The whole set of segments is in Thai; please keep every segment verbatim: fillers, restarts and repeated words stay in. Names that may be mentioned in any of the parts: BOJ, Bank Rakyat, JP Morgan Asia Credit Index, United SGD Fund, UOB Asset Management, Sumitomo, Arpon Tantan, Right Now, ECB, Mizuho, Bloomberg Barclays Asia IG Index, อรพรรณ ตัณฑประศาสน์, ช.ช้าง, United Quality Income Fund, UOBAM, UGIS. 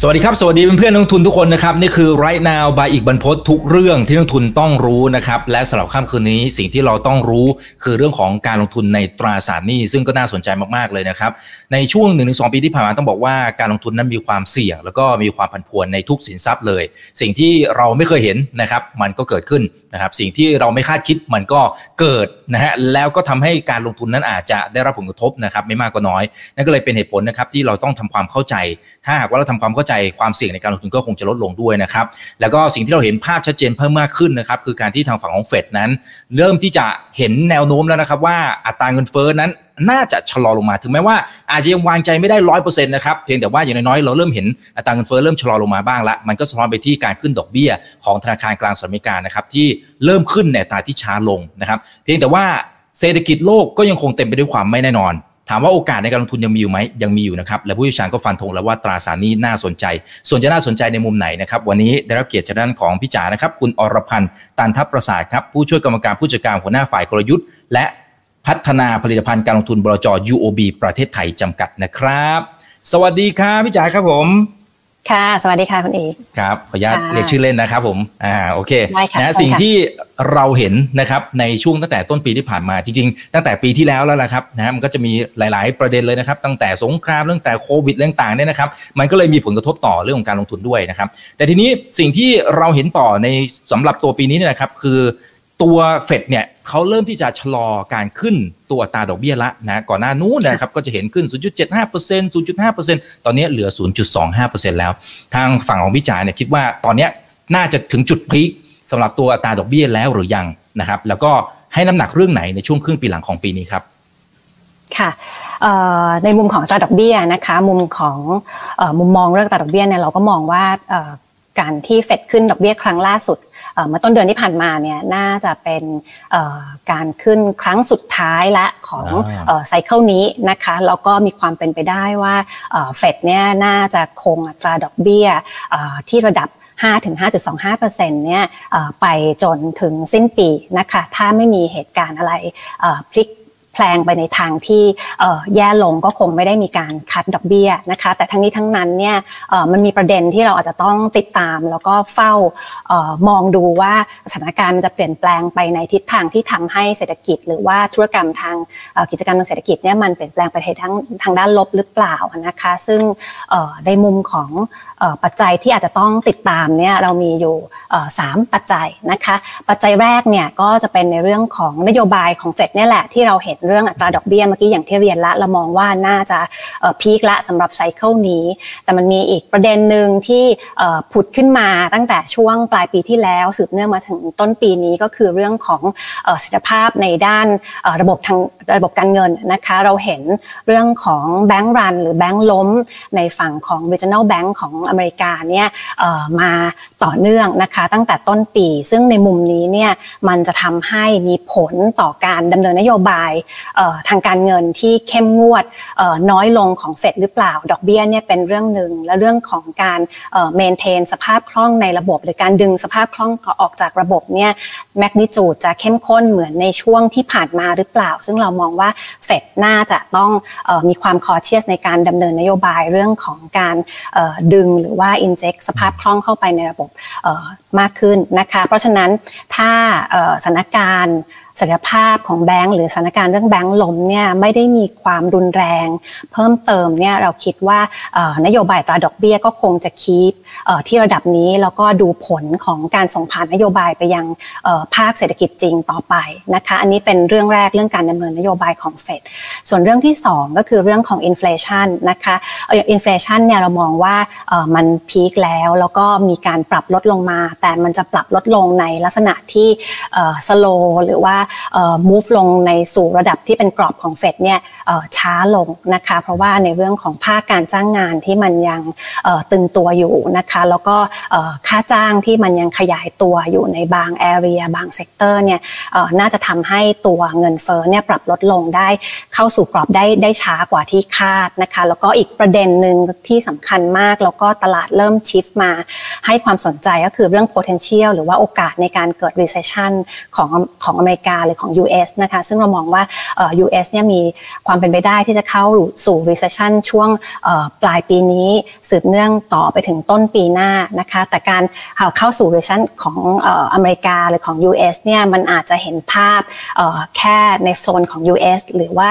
สวัสดีครับสวัสดีเพื่อนๆนักลงทุนทุกคนนะครับนี่คือ Right Now by อีกบรรพตทุกเรื่องที่นักลงทุนต้องรู้นะครับและสำหรับค่ำคืนนี้สิ่งที่เราต้องรู้คือเรื่องของการลงทุนในตราสารหนี้ซึ่งก็น่าสนใจมากๆเลยนะครับในช่วง หนึ่งถึงสอง ปีที่ผ่านมาต้องบอกว่าการลงทุนนั้นมีความเสี่ยงแล้วก็มีความผันผวนในทุกสินทรัพย์เลยสิ่งที่เราไม่เคยเห็นนะครับมันก็เกิดขึ้นนะครับสิ่งที่เราไม่คาดคิดมันก็เกิดนะฮะแล้วก็ทำให้การลงทุนนั้นอาจจะได้รับผลกระทบนะครับไม่มากก็น้อยนั่นก็เลยเป็นเหตุผลนะครับที่เราต้องทำความเข้าใจถ้าหากว่าเราทำความเข้าใจความเสี่ยงในการลงทุนก็คงจะลดลงด้วยนะครับแล้วก็สิ่งที่เราเห็นภาพชัดเจนเพิ่มมากขึ้นนะครับคือการที่ทางฝั่งของเฟดนั้นเริ่มที่จะเห็นแนวโน้มแล้วนะครับว่าอัตราเงินเฟ้อนั้นน่าจะชะลอลงมาถึงแม้ว่าอาจจะยังวางใจไม่ได้ ร้อยเปอร์เซ็นต์ นะครับเพียงแต่ว่าอย่างน้อยๆเราเริ่มเห็นอัตราเงินเฟ้อเริ่มชะลอลงมาบ้างละมันก็สะท้อนไปที่การขึ้นดอกเบี้ยของธนาคารกลางสหรัฐอเมริกานะครับที่เริ่มขึ้นในอัตราที่ช้าลงนะครับเพียงแต่ว่าเศรษฐกิจโลกก็ยังคงเต็มไปด้วยความไม่แน่นอนถามว่าโอกาสในการลงทุนยังมีอยู่ไหมยังมีอยู่นะครับและผู้เชี่ยวชาญก็ฟันธงแล้วว่าตราสารหนี้น่าสนใจส่วนจะน่าสนใจในมุมไหนนะครับวันนี้ได้รับเกียรติจากด้านของพี่จ๋านะครับคุณอรพันธ์ตันทประสาทครับผู้ช่วยกรรมการผู้จัดการหัวหน้าฝ่ายกลยุทธ์และพัฒนาผลิตภัณฑ์การลงทุนบลจ. ยู โอ บี ประเทศไทยจำกัดนะครับสวัสดีครับพี่จ๋าครับผมค่ะสวัสดีค่ะคุณเอกครับขออนุญาตเรียกชื่อเล่นนะครับผมอ่าโอเคนะสิ่งที่เราเห็นนะครับในช่วงตั้งแต่ต้นปีที่ผ่านมาจริงๆตั้งแต่ปีที่แล้วแล้วละครับนะมันก็จะมีหลายๆประเด็นเลยนะครับตั้งแต่สงครามเรื่องแต่โควิดเรื่องต่างเนี่ยนะครับมันก็เลยมีผลกระทบต่อเรื่องของการลงทุนด้วยนะครับแต่ทีนี้สิ่งที่เราเห็นต่อในสำหรับตัวปีนี้เนี่ยนะครับคือตัวเฟดเนี่ยเขาเริ่มที่จะชะลอการขึ้นตัวอัตราดอกเบี้ยละนะก่อนหน้านู้นนะครับก็จะเห็นขึ้น ศูนย์จุดเจ็ดห้าเปอร์เซ็นต์ ศูนย์จุดห้าเปอร์เซ็นต์ ตอนนี้เหลือ ศูนย์จุดสองห้าเปอร์เซ็นต์ แล้วทางฝั่งของพี่จ๋าเนี่ยคิดว่าตอนนี้น่าจะถึงจุดพีคสำหรับตัวอัตราดอกเบี้ยแล้วหรือยังนะครับแล้วก็ให้น้ำหนักเรื่องไหนในช่วงครึ่งปีหลังของปีนี้ครับค่ะในมุมของอัตราดอกเบี้ยนะคะมุมของมุมมองเรื่องอัตราดอกเบี้ยเนี่ยเราก็มองว่าการที่เฟดขึ้นดอกเบี้ยครั้งล่าสุดเมื่อต้นเดือนที่ผ่านมาเนี่ยน่าจะเป็นการขึ้นครั้งสุดท้ายละของไซเคิลนี้นะคะแล้วก็มีความเป็นไปได้ว่าเฟดเนี่ยน่าจะคงอัตราดอกเบี้ยที่ระดับ ห้าถึงห้าจุดสองห้าเปอร์เซ็นต์ เนี่ยไปจนถึงสิ้นปีนะคะถ้าไม่มีเหตุการณ์อะไรพลิกแปลงไปในทางที่แย่ลงก็คงไม่ได้มีการคัดดอกเบี้ยนะคะแต่ทั้งนี้ทั้งนั้นเนี่ยมันมีประเด็นที่เราอาจจะต้องติดตามแล้วก็เฝ้ามองดูว่าสถานการณ์จะเปลี่ยนแปลงไปในทิศทางที่ทำให้เศรษฐกิจหรือว่าธุรกรรมทางกิจการทางเศรษฐกิจเนี่ยมันเปลี่ยนแปลงไปทั้งทางด้านลบหรือเปล่านะคะซึ่งในมุมของปัจจัยที่อาจจะต้องติดตามเนี่ยเรามีอยู่สามปัจจัยนะคะปัจจัยแรกเนี่ยก็จะเป็นในเรื่องของนโยบายของเฟดเนี่ยแหละที่เราเห็นเรื่องอัตราดอกเบี้ยเมื่อกี้อย่างที่เรียนละเรามองว่าน่าจะพีคละสำหรับไซเคิลนี้แต่มันมีอีกประเด็นหนึ่งที่ผุดขึ้นมาตั้งแต่ช่วงปลายปีที่แล้วสืบเนื่องมาถึงต้นปีนี้ก็คือเรื่องของเสถียรภาพในด้านระบบทางระบบการเงินนะคะเราเห็นเรื่องของแบงก์รันหรือแบงก์ล้มในฝั่งของ regional bank ของอเมริกาเนี่ยมาต่อเนื่องนะคะตั้งแต่ต้นปีซึ่งในมุมนี้เนี่ยมันจะทำให้มีผลต่อการดำเนินนโยบายทางการเงินที่เข้มงวดน้อยลงของเฟดหรือเปล่าดอกเบี้ยเนี่ยเป็นเรื่องหนึ่งและเรื่องของการเมนเทนสภาพคล่องในระบบหรือการดึงสภาพคล่องออกจากระบบเนี่ยแมกนิจูดจะเข้มข้นเหมือนในช่วงที่ผ่านมาหรือเปล่าซึ่งเรามองว่าเฟดน่าจะต้องมีความคอเชียสในการดำเนินนโยบายเรื่องของการดึงหรือว่าอินเจกสภาพคล่องเข้าไปในระบบมากขึ้นนะคะเพราะฉะนั้นถ้าสถานการณ์สถานภาพของแบงก์หรือสถานการณ์เรื่องแบงก์ล้มเนี่ยไม่ได้มีความรุนแรงเพิ่มเติมเนี่ยเราคิดว่านโยบายอัตราดอกเบี้ยก็คงจะคีปที่ระดับนี้แล้วก็ดูผลของการส่งผ่านนโยบายไปยังภาคเศรษฐกิจจริงต่อไปนะคะอันนี้เป็นเรื่องแรกเรื่องการดำเนินนโยบายของเฟดส่วนเรื่องที่สองก็คือเรื่องของอินเฟลชันนะคะอินเฟลชันเนี่ยเรามองว่ามันพีคแล้วแล้วก็มีการปรับลดลงมาแต่มันจะปรับลดลงในลักษณะที่สโลหรือว่าmove ลงในสู่ระดับที่เป็นกรอบของเฟดเนี่ยช้าลงนะคะเพราะว่าในเรื่องของภาคการจ้างงานที่มันยังตึงตัวอยู่นะคะแล้วก็ค่าจ้างที่มันยังขยายตัวอยู่ในบาง area บางเซกเตอร์เนี่ยน่าจะทำให้ตัวเงินเฟ้อเนี่ยปรับลดลงได้เข้าสู่กรอบได้ได้ช้ากว่าที่คาดนะคะแล้วก็อีกประเด็นหนึ่งที่สำคัญมากแล้วก็ตลาดเริ่มชิฟมาให้ความสนใจก็คือเรื่อง potential หรือว่าโอกาสในการเกิด recession ของของอเมริกา าหรือของ ยู เอส นะคะซึ่งเรามองว่า ยู เอส เนี่ยมีความเป็นไปได้ที่จะเข้าสู่ recession ช่วงปลายปีนี้สืบเนื่องต่อไปถึงต้นปีหน้านะคะแต่การเข้าสู่ recession ของอเมริกาหรือของ ยู เอส เนี่ยมันอาจจะเห็นภาพแค่ในโซนของ ยู เอส หรือว่า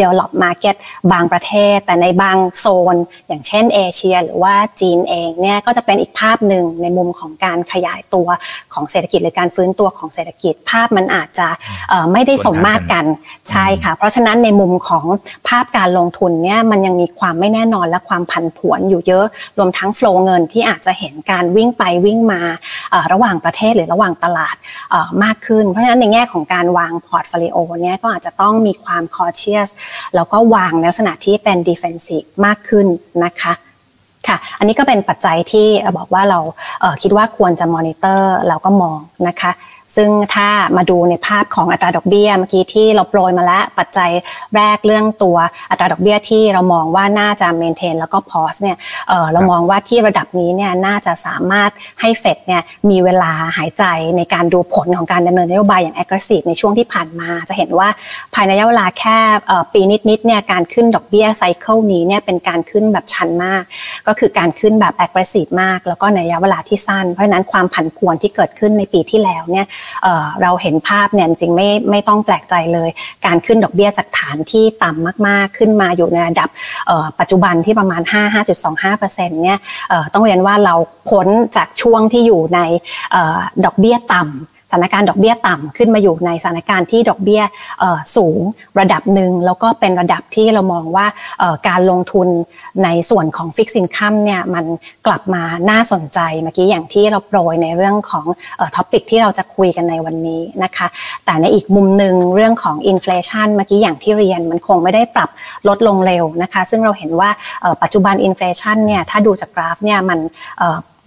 developed market บางประเทศแต่ในบางโซนอย่างเช่นเอเชียหรือว่าจีนเองเนี่ยก็จะเป็นอีกภาพหนึ่งในมุมของการขยายตัวของเศรษฐกิจหรือการฟื้นตัวของเศรษฐกิจภาพมันอาจจะไม่ได้สมมาตรกันใช่ค่ะเพราะฉะนั้นในมุมของภาพการลงทุนเนี่ยมันยังมีความไม่แน่นอนและความผันผวนอยู่เยอะรวมทั้งโฟลว์เงินที่อาจจะเห็นการวิ่งไปวิ่งมาระหว่างประเทศหรือระหว่างตลาดมากขึ้นเพราะฉะนั้นในแง่ของการวางพอร์ตโฟลิโอเนี่ยก็อาจจะต้องมีความคอเชียสแล้วก็วางในลักษณะที่เป็นดิเฟนซีฟมากขึ้นนะคะค่ะอันนี้ก็เป็นปัจจัยที่บอกว่าเราคิดว่าควรจะมอนิเตอร์เราก็มองนะคะซึ่งถ้ามาดูในภาพของอัตราดอกเบี้ยเมื่อกี้ที่เราโปรยมาแล้วปัจจัยแรกเรื่องตัวอัตราดอกเบี้ยที่เรามองว่าน่าจะเมนเทนแล้วก็พอสเนี่ย เอ่อ เรามองว่าที่ระดับนี้เนี่ยน่าจะสามารถให้เฟดเนี่ยมีเวลาหายใจในการดูผลของการดำเนินนโยบายอย่าง aggressive ในช่วงที่ผ่านมาจะเห็นว่าภายในระยะเวลาแค่ปีนิดๆเนี่ยการขึ้นดอกเบี้ยไซเคิลนี้เนี่ยเป็นการขึ้นแบบชันมากก็คือการขึ้นแบบ aggressive มากแล้วก็ในระยะเวลาที่สั้นเพราะฉะนั้นความผันผวนที่เกิดขึ้นในปีที่แล้วเนี่ยเราเห็นภาพเนี่ยจริงไม่ไม่ต้องแปลกใจเลยการขึ้นดอกเบี้ยจากฐานที่ต่ำมากๆขึ้นมาอยู่ในระดับปัจจุบันที่ประมาณ ห้าจุดสองห้าเปอร์เซ็นต์ เนี่ยต้องเรียนว่าเราพ้นจากช่วงที่อยู่ในดอกเบี้ยต่ำสถานการณ์ดอกเบี้ยต่ำขึ้นมาอยู่ในสถานการณ์ที่ดอกเบี้ยสูงระดับหนึ่งแล้วก็เป็นระดับที่เรามองว่าการลงทุนในส่วนของฟิกซ์อินคัมเนี่ยมันกลับมาน่าสนใจเมื่อกี้อย่างที่เราโปรยในเรื่องของท็อปิกที่เราจะคุยกันในวันนี้นะคะแต่ในอีกมุมหนึ่งเรื่องของอินเฟลชันเมื่อกี้อย่างที่เรียนมันคงไม่ได้ปรับลดลงเร็วนะคะซึ่งเราเห็นว่าปัจจุบันอินเฟลชันเนี่ยถ้าดูจากกราฟเนี่ยมัน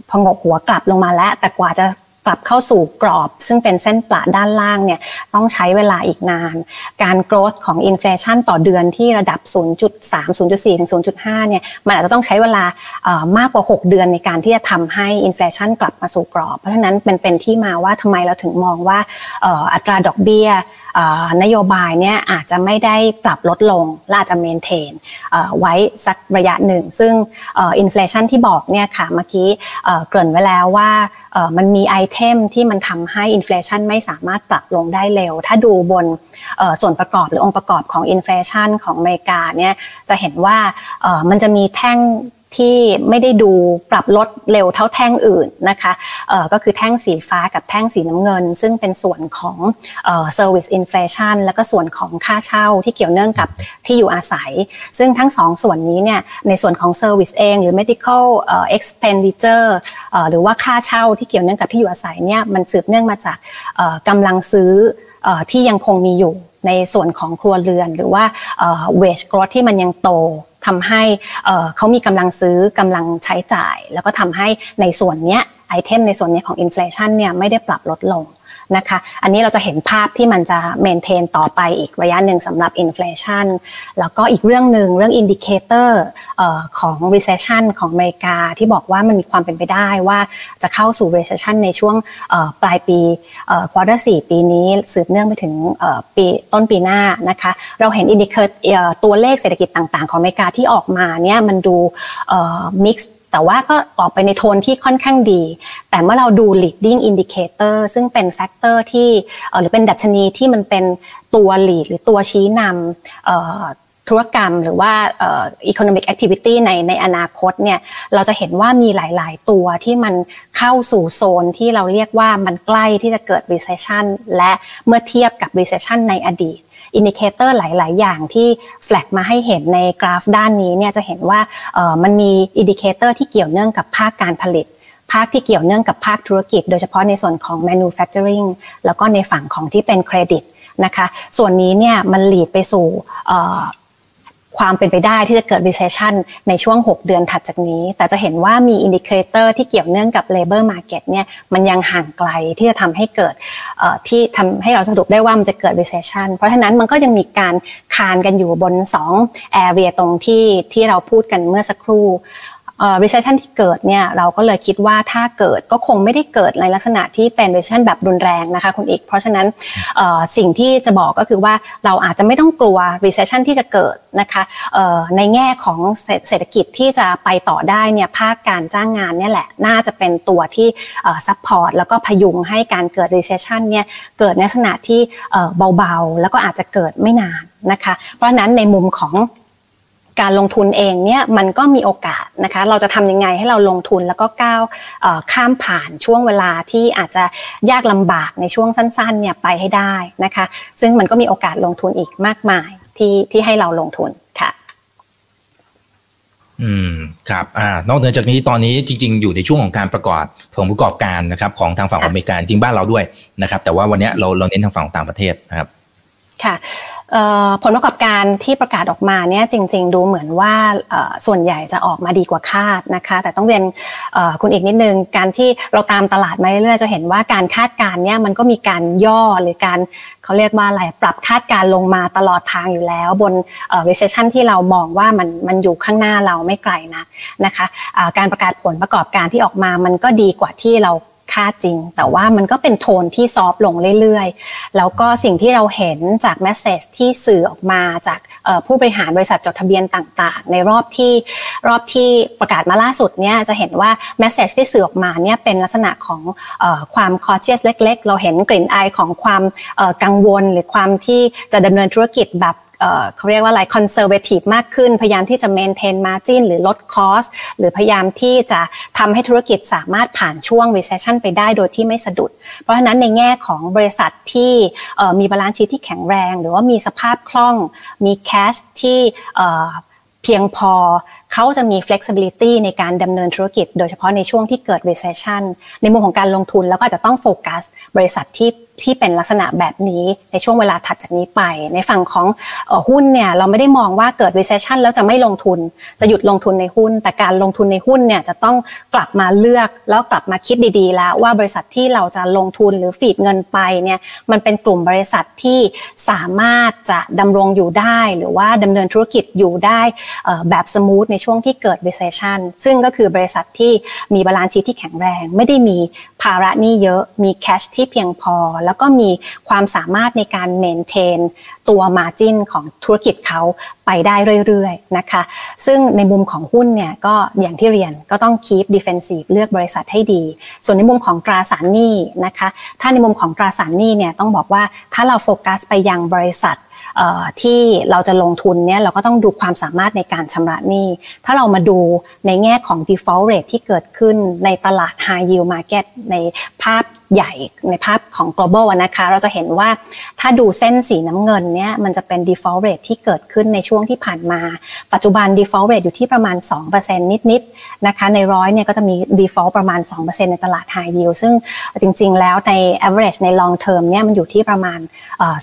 พองกหัวกลับลงมาแล้วแต่กว่าจะกลับเข้าสู่กรอบซึ่งเป็นเส้นปลาด้านล่างเนี่ยต้องใช้เวลาอีกนานการโกรธของอินเฟลชันต่อเดือนที่ระดับ ศูนย์จุดสาม ศูนย์จุดสี่ ถึง ศูนย์จุดห้า เนี่ยมันอาจจะต้องใช้เวลามากกว่าหกเดือนในการที่จะทำให้อินเฟลชันกลับมาสู่กรอบเพราะฉะนั้นเป็นเป็นที่มาว่าทำไมเราถึงมองว่าอัตราดอกเบี้ยนโยบายเนี่ยอาจจะไม่ได้ปรับลดลงและอาจจะเมนเทนไว้สักระยะหนึ่งซึ่งอินเฟลชันที่บอกเนี่ยค่ะเมื่อกี้เกริ่นไว้แล้วว่ามันมีไอเทมที่มันทำให้อินเฟลชันไม่สามารถปรับลงได้เร็วถ้าดูบนส่วนประกอบหรือองค์ประกอบของอินเฟลชันของอเมริกาเนี่ยจะเห็นว่ามันจะมีแท่งที่ไม่ได้ดูปรับลดเร็วเท่าแท่งอื่นนะคะก็คือแท่งสีฟ้ากับแท่งสีน้ำเงินซึ่งเป็นส่วนของเอ่อ service inflation แล้วก็ส่วนของค่าเช่าที่เกี่ยวเนื่องกับที่อยู่อาศัยซึ่งทั้งสองส่วนนี้เนี่ยในส่วนของ service เองหรือ medical expenditure หรือว่าค่าเช่าที่เกี่ยวเนื่องกับที่อยู่อาศัยเนี่ยมันสืบเนื่องมาจากกำลังซื้อที่ยังคงมีอยู่ในส่วนของครัวเรือนหรือว่า wage growth ที่มันยังโตทำให้เขามีกำลังซื้อกำลังใช้จ่ายแล้วก็ทำให้ในส่วนนี้ไอเทมในส่วนนี้ของอินเฟลชันเนี่ยไม่ได้ปรับลดลงนะคะอันนี้เราจะเห็นภาพที่มันจะเมนเทนต่อไปอีกระยะหนึ่งสำหรับอินเฟลชันแล้วก็อีกเรื่องหนึ่งเรื่องอินดิเคเตอร์ของ recession ของอเมริกาที่บอกว่ามันมีความเป็นไปได้ว่าจะเข้าสู่ recession ในช่วงปลายปี quarter สี่ปีนี้สืบเนื่องไปถึงปีต้นปีหน้านะคะเราเห็นอินดิเคเตอร์ตัวเลขเศรษฐกิจต่างๆของอเมริกาที่ออกมาเนี่ยมันดู mixedแต่ว่าก็ออกไปในโทนที่ค่อนข้างดีแต่เมื่อเราดู leading indicator ซึ่งเป็นแฟกเตอร์ที่หรือเป็นดัชนีที่มันเป็นตัว lead หรือตัวชี้นำธุรกรรมหรือว่า economic activity ในในอนาคตเนี่ยเราจะเห็นว่ามีหลายๆตัวที่มันเข้าสู่โซนที่เราเรียกว่ามันใกล้ที่จะเกิด recession และเมื่อเทียบกับ recession ในอดีตอินดิเคเตอร์หลายๆอย่างที่แฟลกมาให้เห็นในกราฟด้านนี้เนี่ยจะเห็นว่ามันมีอินดิเคเตอร์ที่เกี่ยวเนื่องกับภาคการผลิตภาคที่เกี่ยวเนื่องกับภาคธุรกิจโดยเฉพาะในส่วนของ manufacturing แล้วก็ในฝั่งของที่เป็นเครดิตนะคะส่วนนี้เนี่ยมันหลีดไปสู่ความเป็นไปได้ที่จะเกิด recession ในช่วงหกเดือนถัดจากนี้แต่จะเห็นว่ามีอินดิเคเตอร์ที่เกี่ยวเนื่องกับ labor market เนี่ยมันยังห่างไกลที่จะทำให้เกิดที่ทำให้เราสรุปได้ว่ามันจะเกิด recession เพราะฉะนั้นมันก็ยังมีการคานกันอยู่บนสอง area ตรงที่ที่เราพูดกันเมื่อสักครู่ recession ที่เกิดเนี่ยเราก็เลยคิดว่าถ้าเกิดก็คงไม่ได้เกิดในลักษณะที่เป็น recession แบบรุนแรงนะคะคุณเอกเพราะฉะนั้นสิ่งที่จะบอกก็คือว่าเราอาจจะไม่ต้องกลัว recession ที่จะเกิดนะคะในแง่ของเศรษฐกิจที่จะไปต่อได้เนี่ยภาคการจ้างงานเนี่ยแหละน่าจะเป็นตัวที่ support แล้วก็พยุงให้การเกิด recession เนี่ยเกิดในลักษณะที่เบาๆแล้วก็อาจจะเกิดไม่นานนะคะเพราะฉะนั้นในมุมของการลงทุนเองเนี่ยมันก็มีโอกาสนะคะเราจะทำยังไงให้เราลงทุนแล้วก็ก้าวข้ามผ่านช่วงเวลาที่อาจจะยากลำบากในช่วงสั้นๆเนี่ยไปให้ได้นะคะซึ่งมันก็มีโอกาสลงทุนอีกมากมายที่ที่ให้เราลงทุนค่ะอืมครับอ่านอกเหนือจากนี้ตอนนี้จริงๆอยู่ในช่วงของการประกอบผลประกอบการนะครับของทางฝั่งอเมริกันจริงบ้านเราด้วยนะครับแต่ว่าวันนี้เราเราเน้นทางฝั่งต่างประเทศนะครับค่ะผลประกอบการที่ประกาศออกมาเนี่ยจริงๆดูเหมือนว่าส่วนใหญ่จะออกมาดีกว่าคาดนะคะแต่ต้องเรียนคุณเอกนิดนึงการที่เราตามตลาดมาเรื่อยๆจะเห็นว่าการคาดการณ์เนี่ยมันก็มีการย่อหรือการเขาเรียกว่าอะไรปรับคาดการณ์ลงมาตลอดทางอยู่แล้วบน recession ที่เรามองว่ามันมันอยู่ข้างหน้าเราไม่ไกลนะนะคะการประกาศผลประกอบการที่ออกมามันก็ดีกว่าที่เราคาดจริงแต่ว่ามันก็เป็นโทนที่ซอฟต์ลงเรื่อยๆแล้วก็สิ่งที่เราเห็นจากแมสเสจที่สื่อออกมาจากผู้บริหารบริษัทจดทะเบียนต่างๆในรอบที่รอบที่ประกาศมาล่าสุดเนี่ยจะเห็นว่าแมสเสจที่สื่อออกมาเนี่ยเป็นลักษณะของความคอเชียสเล็กๆเราเห็นกลิ่นอายของความกังวลหรือความที่จะดำเนินธุรกิจแบบเขาเรียกว่าอะไร conservative มากขึ้นพยายามที่จะ maintain margin หรือลด cost หรือพยายามที่จะทำให้ธุรกิจสามารถผ่านช่วง recession ไปได้โดยที่ไม่สะดุดเพราะฉะนั้นในแง่ของบริษัทที่มีบาลานซ์ชีทที่แข็งแรงหรือว่ามีสภาพคล่องมี cash ที่เพียงพอเขาจะมี flexibility ในการดำเนินธุรกิจโดยเฉพาะในช่วงที่เกิด recession ในมุมของการลงทุนแล้วก็จะต้องโฟกัสบริษัทที่ที่เป็นลักษณะแบบนี้ในช่วงเวลาถัดจากนี้ไปในฝั่งของหุ้นเนี่ยเราไม่ได้มองว่าเกิด recession แล้วจะไม่ลงทุนจะหยุดลงทุนในหุ้นแต่การลงทุนในหุ้นเนี่ยจะต้องกลับมาเลือกแล้วกลับมาคิดดีๆแล้วว่าบริษัทที่เราจะลงทุนหรือฟีดเงินไปเนี่ยมันเป็นกลุ่มบริษัทที่สามารถจะดำรงอยู่ได้หรือว่าดำเนินธุรกิจอยู่ได้แบบสมูทในช่วงที่เกิด recession ซึ่งก็คือบริษัทที่มีบาลานซ์ชีทที่แข็งแรงไม่ได้มีภาระหนี้เยอะมี cash ที่เพียงพอแล้วก็มีความสามารถในการ maintain ตัว margin ของธุรกิจเขาไปได้เรื่อยๆนะคะซึ่งในมุมของหุ้นเนี่ยก็อย่างที่เรียนก็ต้อง keep defensive เลือกบริษัทให้ดีส่วนในมุมของตราสารหนี้นะคะถ้าในมุมของตราสารหนี้เนี่ยต้องบอกว่าถ้าเราโฟกัสไปยังบริษัทที่เราจะลงทุนเนี่ยเราก็ต้องดูความสามารถในการชำระหนี้ถ้าเรามาดูในแง่ของ default rate ที่เกิดขึ้นในตลาด high yield market ในภาพใหญ่ในภาพของ global นะคะเราจะเห็นว่าถ้าดูเส้นสีน้ำเงินเนี่ยมันจะเป็น default rate ที่เกิดขึ้นในช่วงที่ผ่านมาปัจจุบัน default rate อยู่ที่ประมาณ สองเปอร์เซ็นต์ นิดๆนะคะในร้อยเนี่ยก็จะมี default ประมาณ สองเปอร์เซ็นต์ ในตลาด high yield ซึ่งจริงๆแล้วใน average ใน long term เนี่ยมันอยู่ที่ประมาณ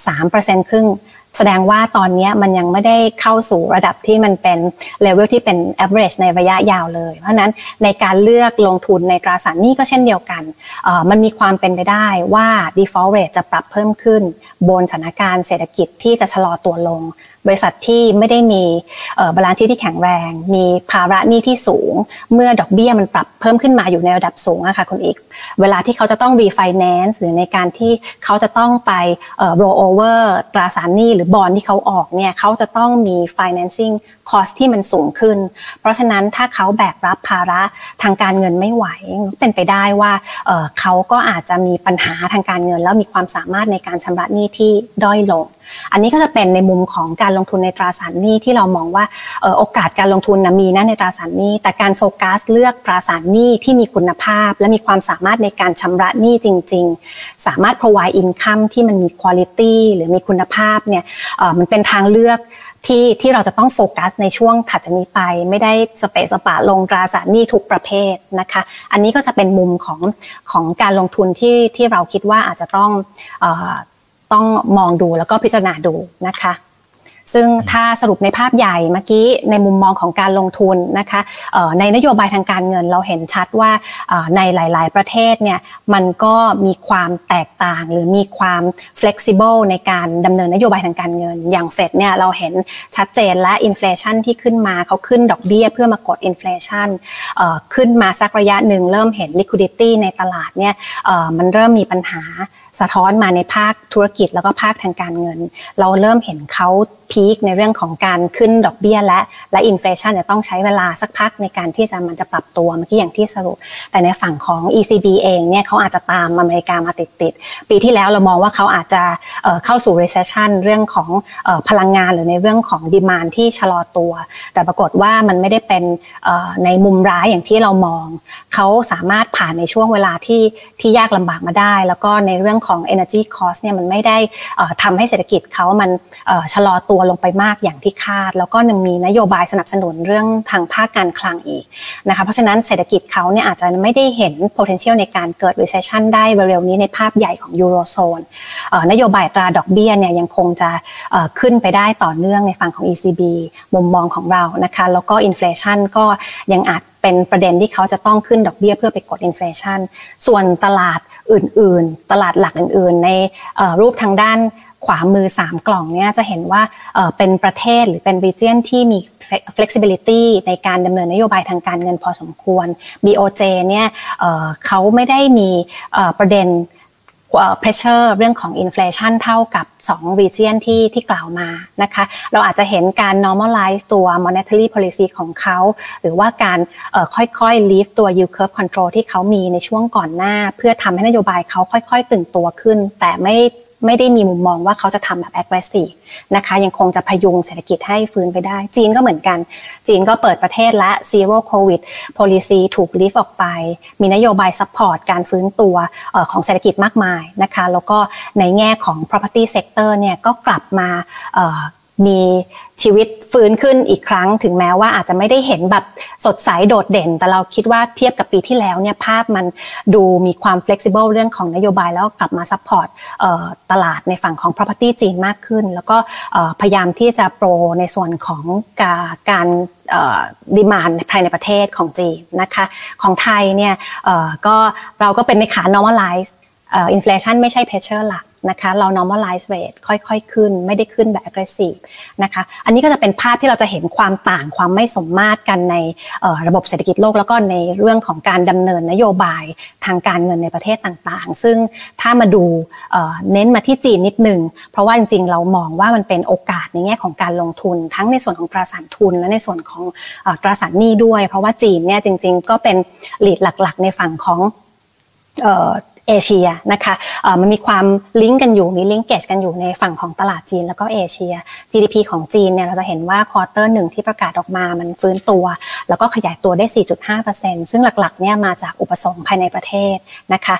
สามเปอร์เซ็นต์ ครึ่งแสดงว่าตอนนี้มันยังไม่ได้เข้าสู่ระดับที่มันเป็นเลเวลที่เป็น average ในระยะยาวเลยเพราะนั้นในการเลือกลงทุนในตราสารหนี้ก็เช่นเดียวกันมันมีความเป็นไปได้ว่า default rate จะปรับเพิ่มขึ้นบนสถานการณ์เศรษฐกิจที่จะชะลอตัวลงบริษัทที่ไม่ได้มีบาลานซ์ชีทที่แข็งแรงมีภาระหนี้ที่สูงเมื่อดอกเบี้ยมันปรับเพิ่มขึ้นมาอยู่ในระดับสูงอะค่ะคุณเอกเวลาที่เขาจะต้อง refinance หรือในการที่เขาจะต้องไป roll over ตราสารหนี้หรือบอนด์ที่เขาออกเนี่ยเขาจะต้องมี financing cost ที่มันสูงขึ้นเพราะฉะนั้นถ้าเขาแบกรับภาระทางการเงินไม่ไหวเป็นไปได้ว่าเขาก็อาจจะมีปัญหาทางการเงินแล้วมีความสามารถในการชำระหนี้ที่ด้อยลงอันนี้ก็จะเป็นในมุมของการลงทุนในตราสารหนี้ที่เรามองว่าโอกาสการลงทุนนะมีนะในตราสารหนี้แต่การโฟกัสเลือกตราสารหนี้ที่มีคุณภาพและมีความสามารถในการชำระหนี้จริงๆสามารถ provide income ที่มันมี quality หรือมีคุณภาพเนี่ยมันเป็นทางเลือกที่ที่เราจะต้องโฟกัสในช่วงถัดจากนี้ไปไม่ได้สเปะสปะลงตราสารหนี้ทุกประเภทนะคะอันนี้ก็จะเป็นมุมของของการลงทุนที่ที่เราคิดว่าอาจจะต้องเอ่อต้องมองดูแล้วก็พิจารณาดูนะคะ ซึ่งถ้าสรุปในภาพใหญ่เมื่อกี้ในมุมมองของการลงทุนนะคะในนโยบายทางการเงินเราเห็นชัดว่าในหลายๆประเทศเนี่ยมันก็มีความแตกต่างหรือมีความ flexible ในการดำเนินนโยบายทางการเงินอย่างเฟดเนี่ยเราเห็นชัดเจนและอินเฟลชันที่ขึ้นมาเขาขึ้นดอกเบี้ยเพื่อมากดอินเฟลชันขึ้นมาสักระยะหนึ่งเริ่มเห็น liquidity ในตลาดเนี่ยมันเริ่มมีปัญหาสะท้อนมาในภาคธุรกิจแล้วก็ภาคทางการเงินเราเริ่มเห็นเขาพีคในเรื่องของการขึ้นดอกเบี้ยและและอินเฟลชันจะต้องใช้เวลาสักพักในการที่จะมันจะปรับตัวเมื่อกี้อย่างที่สรุปแต่ในฝั่งของ อี ซี บี เองเนี่ยเขาอาจจะตามอเมริกามาติดๆปีที่แล้วเรามองว่าเขาอาจจะเอ่อเข้าสู่ recession เรื่องของเอ่อพลังงานหรือในเรื่องของ demand ที่ชะลอตัวแต่ปรากฏว่ามันไม่ได้เป็นเอ่อในมุมร้ายอย่างที่เรามองเขาสามารถผ่านในช่วงเวลาที่ที่ยากลำบากมาได้แล้วก็ในเรื่องของ energy cost เนี่ยมันไม่ได้เอ่อทำให้เศรษฐกิจเขามันเอ่อชะลอตัวลงไปมากอย่างที่คาดแล้วก็ยังมีนโยบายสนับสนุนเรื่องทางภาคการคลังอีกนะคะเพราะฉะนั้นเศรษฐกิจเขาเนี่ยอาจจะไม่ได้เห็น potential ในการเกิด recession ได้เร็วๆนี้ในภาพใหญ่ของยูโรโซนนโยบายตราดอกเบี้ยเนี่ยยังคงจะขึ้นไปได้ต่อเนื่องในฝั่งของ อี ซี บี มุมมองของเรานะคะแล้วก็ inflation ก็ยังอาจเป็นประเด็นที่เขาจะต้องขึ้นดอกเบี้ยเพื่อไปกดอินเฟลชันส่วนตลาดอื่นๆตลาดหลักอื่นๆในรูปทางด้านขวามือสามกล่องเนี่ยจะเห็นว่าเป็นประเทศหรือเป็น region ที่มี flexibility ในการดำเนินนโยบายทางการเงินพอสมควร บี โอ เจ เนี่ยเขาไม่ได้มีประเด็นpressure เรื่องของ inflation เท่ากับสอง region ที่ที่กล่าวมานะคะเราอาจจะเห็นการ normalize ตัว monetary policy ของเขาหรือว่าการค่อยๆ lift ตัว yield curve control ที่เขามีในช่วงก่อนหน้าเพื่อทำให้นโยบายเขาค่อยๆตึงตัวขึ้นแต่ไม่ไม่ได้มีมุมมองว่าเขาจะทำแบบ aggressive นะคะยังคงจะพยุงเศรษฐกิจให้ฟื้นไปได้จีนก็เหมือนกันจีนก็เปิดประเทศและ zero covid policy ถูก lift ออกไปมีนโยบาย support การฟื้นตัวของเศรษฐกิจมากมายนะคะแล้วก็ในแง่ของ property sector เนี่ยก็กลับมามีชีวิตฟื้นขึ้นอีกครั้งถึงแม้ว่าอาจจะไม่ได้เห็นแบบสดใสโดดเด่นแต่เราคิดว่าเทียบกับปีที่แล้วเนี่ยภาพมันดูมีความ flexible เรื่องของนโยบายแล้วกลับมา support ตลาดในฝั่งของ property จีนมากขึ้นแล้วก็พยายามที่จะโปรในส่วนของการดีมานด์ภายในประเทศของจีนนะคะของไทยเนี่ยก็เราก็เป็นในขา normalize อินเฟลชันไม่ใช่ pressure หลักนะคะเรา normalize rate ค่อยๆขึ้นไม่ได้ขึ้นแบบ aggressive นะคะอันนี้ก็จะเป็นภาพที่เราจะเห็นความต่างความไม่สมมาตรกันในระบบเศรษฐกิจโลกแล้วก็ในเรื่องของการดำเนินนโยบายทางการเงินในประเทศต่างๆซึ่งถ้ามาดูเน้นมาที่จีนนิดนึงเพราะว่าจริงๆเรามองว่ามันเป็นโอกาสในแง่ของการลงทุนทั้งในส่วนของตราสารทุนและในส่วนของตราสารหนี้ด้วยเพราะว่าจีนเนี่ยจริงๆก็เป็น lead หลักๆในฝั่งของเอเชียนะคะมันมีความลิงก์กันอยู่มีลิงก์เกจกันอยู่ในฝั่งของตลาดจีนแล้วก็เอเชีย จี ดี พี ของจีนเนี่ยเราจะเห็นว่าควอเตอร์หนึ่งที่ประกาศออกมามันฟื้นตัวแล้วก็ขยายตัวได้ สี่จุดห้าเปอร์เซ็นต์ ซึ่งหลักๆเนี่ยมาจากอุปสงค์ภายในประเทศนะคะ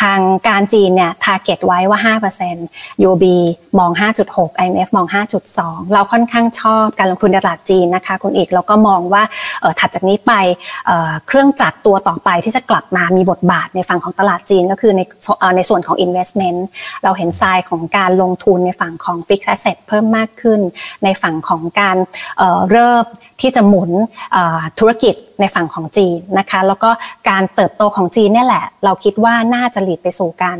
ทางการจีนเนี่ยทาร์เก็ตไว้ว่า ห้าเปอร์เซ็นต์ ยู โอ บี มอง ห้าจุดหก ไอ เอ็ม เอฟ มอง ห้าจุดสอง เราค่อนข้างชอบการลงทุนตลาดจีนนะคะคุณเอกเราก็มองว่าถัดจากนี้ไปเครื่องจักรตัวต่อไปที่จะกลับมามีบทบาทในฝั่งของตลาดจีนก็คือในในส่วนของ investment เราเห็นทรายของการลงทุนในฝั่งของ fixed asset เพิ่มมากขึ้นในฝั่งของการเริ่มที่จะหมุนธุรกิจในฝั่งของจีนนะคะแล้วก็การเติบโตของจีนนี่แหละเราคิดว่าน่าจะหลีดไปสู่การ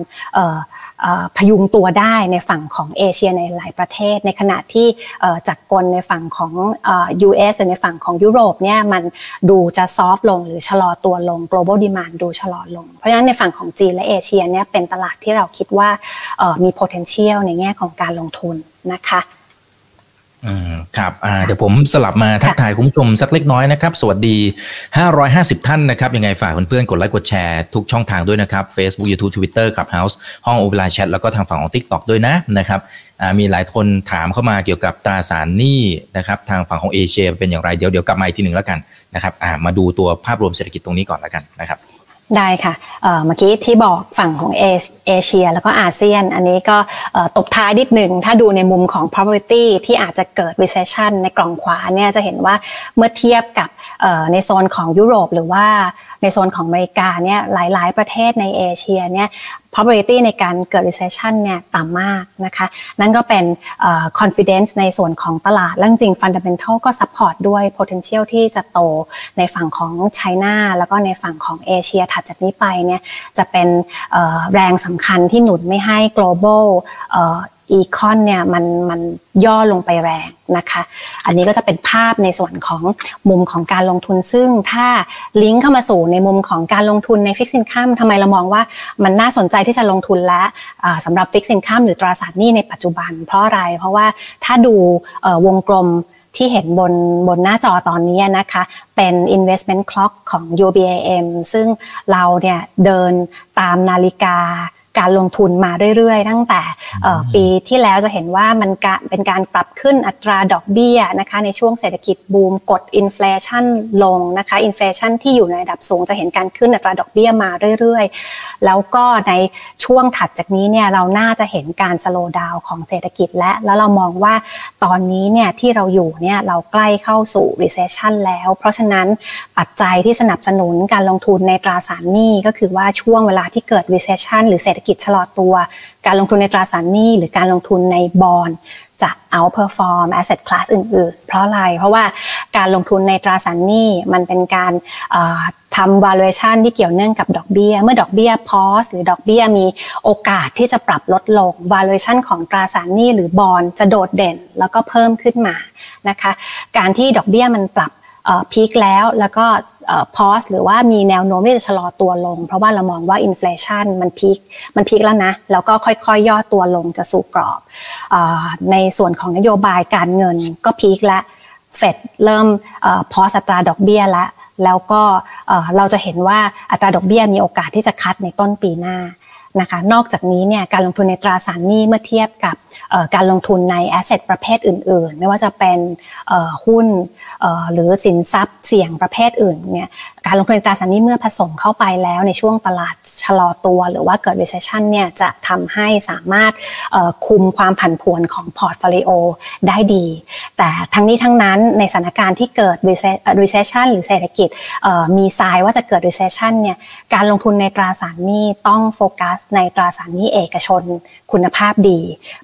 พยุงตัวได้ในฝั่งของเอเชียในหลายประเทศในขณะที่จักรกลในฝั่งของ ยู เอส หรือในฝั่งของยุโรปเนี่ยมันดูจะซอฟต์ลงหรือชะลอตัวลง global demand ดูชะลอลงเพราะฉะนั้นในฝั่งของจีนและเอเชียเนี่ยเป็นตลาดที่เราคิดว่ามี potential ในแง่ของการลงทุนนะคะครับเดี๋ยวผมสลับมาทักทายคุณผู้ชมสักเล็กน้อยนะครับสวัสดีห้าร้อยห้าสิบท่านนะครับยังไงฝากเพื่อนๆกดไลค์กดแชร์ทุกช่องทางด้วยนะครับ Facebook YouTube Twitter Clubhouse ห้อง Overlay Chat แล้วก็ทางฝั่งของ TikTok ด้วยนะนะครับมีหลายคนถามเข้ามาเกี่ยวกับตราสารหนี้นะครับทางฝั่งของเอเชียเป็นอย่างไรเดี๋ยวเดี๋ยวกลับมาอีกทีหนึ่งแล้วกันนะครับมาดูตัวภาพรวมเศรษฐกิจตรงนี้ก่อนแล้วกันนะครับได้ค่ะเมื่อกี้ที่บอกฝั่งของเอเชียแล้วก็อาเซียนอันนี้ก็ตบท้ายนิดหนึ่งถ้าดูในมุมของ property ที่อาจจะเกิด recession ในกล่องขวาเนี่ยจะเห็นว่าเมื่อเทียบกับในโซนของยุโรปหรือว่าใน ในโซนของอเมริกาเนี่ยหลายๆประเทศในเอเชียเนี่ย probability ในการเกิด recession เนี่ยต่ำมากนะคะนั่นก็เป็น confidence ในส่วนของตลาดและจริง fundamental ก็ support ด้วย potential ที่จะโตในฝั่งของไชน่าแล้วก็ในฝั่งของเอเชียถัดจากนี้ไปเนี่ยจะเป็นแรงสำคัญที่หนุนไม่ให้ globalอีคอนเนี่ยมันมันย่อลงไปแรงนะคะอันนี้ก็จะเป็นภาพในส่วนของมุมของการลงทุนซึ่งถ้าลิงก์เข้ามาสู่ในมุมของการลงทุนในฟิกซ์อินคัมทำไมเรามองว่ามันน่าสนใจที่จะลงทุนและสำหรับฟิกซ์อินคัมหรือตราสารหนี้ในปัจจุบันเพราะอะไรเพราะว่าถ้าดูวงกลมที่เห็นบนบนหน้าจอตอนนี้นะคะเป็น investment clock ของ ยู บี เอ เอ็ม ซึ่งเราเนี่ยเดินตามนาฬิกาการลงทุนมาเรื่อยๆตั้งแต่ปีที่แล้วจะเห็นว่ามันเป็นการปรับขึ้นอัตราดอกเบี้ยนะคะในช่วงเศรษฐกิจบูมกดอินเฟลชันลงนะคะอินเฟลชันที่อยู่ในระดับสูงจะเห็นการขึ้นอัตราดอกเบี้ยมาเรื่อยๆแล้วก็ในช่วงถัดจากนี้เนี่ยเราน่าจะเห็นการสโลว์ดาวน์ของเศรษฐกิจและแล้วเรามองว่าตอนนี้เนี่ยที่เราอยู่เนี่ยเราใกล้เข้าสู่รีเซชชันแล้วเพราะฉะนั้นปัจจัยที่สนับสนุนการลงทุนในตราสารหนี้ก็คือว่าช่วงเวลาที่เกิดรีเซชชันหรือเศรษฐกิจชะลอตัวการลงทุนในตราสารหนี้หรือการลงทุนในบอนด์จะ outperform asset class อื่นๆเพราะอะไรเพราะว่าการลงทุนในตราสารหนี้มันเป็นการทำ valuation ที่เกี่ยวเนื่องกับดอกเบี้ยเมื่อดอกเบี้ย pause หรือดอกเบี้ยมีโอกาสที่จะปรับลดลง valuation ของตราสารหนี้หรือบอนด์จะโดดเด่นแล้วก็เพิ่มขึ้นมานะคะการที่ดอกเบี้ยมันปรับพีคแล้วแล้วก็พอสหรือว่ามีแนวโน้มที่จะชะลอตัวลงเพราะว่าเรามองว่าอินเฟลชันมันพีคมันพีคแล้วนะแล้วก็ค่อยๆย่อตัวลงจะสู่กรอบในส่วนของนโยบายการเงินก็พีคแล้วเฟดเริ่มพอสอัตราดอกเบี้ยแล้วแล้วก็เราจะเห็นว่าอัตราดอกเบี้ยมีโอกาสที่จะคัทในต้นปีหน้านะคะนอกจากนี้เนี่ยการลงทุนในตราสารหนี้เมื่อเทียบกับการลงทุนในแอสเซทประเภทอื่นๆไม่ว่าจะเป็นหุ้นหรือสินทรัพย์เสี่ยงประเภทอื่นเนี่ยการลงทุนในตราสารหนี้เมื่อผสมเข้าไปแล้วในช่วงตลาดชะลอตัวหรือว่าเกิด recession เนี่ยจะทำให้สามารถคุมความผันผวนของพอร์ตโฟลิโอได้ดีแต่ทั้งนี้ทั้งนั้นในสถานการณ์ที่เกิด recession หรือเศรษฐกิจมีทรายว่าจะเกิด recession เนี่ยการลงทุนในตราสารหนี้ต้องโฟกัสในตราสารหนี้เอกชนคุณภาพดี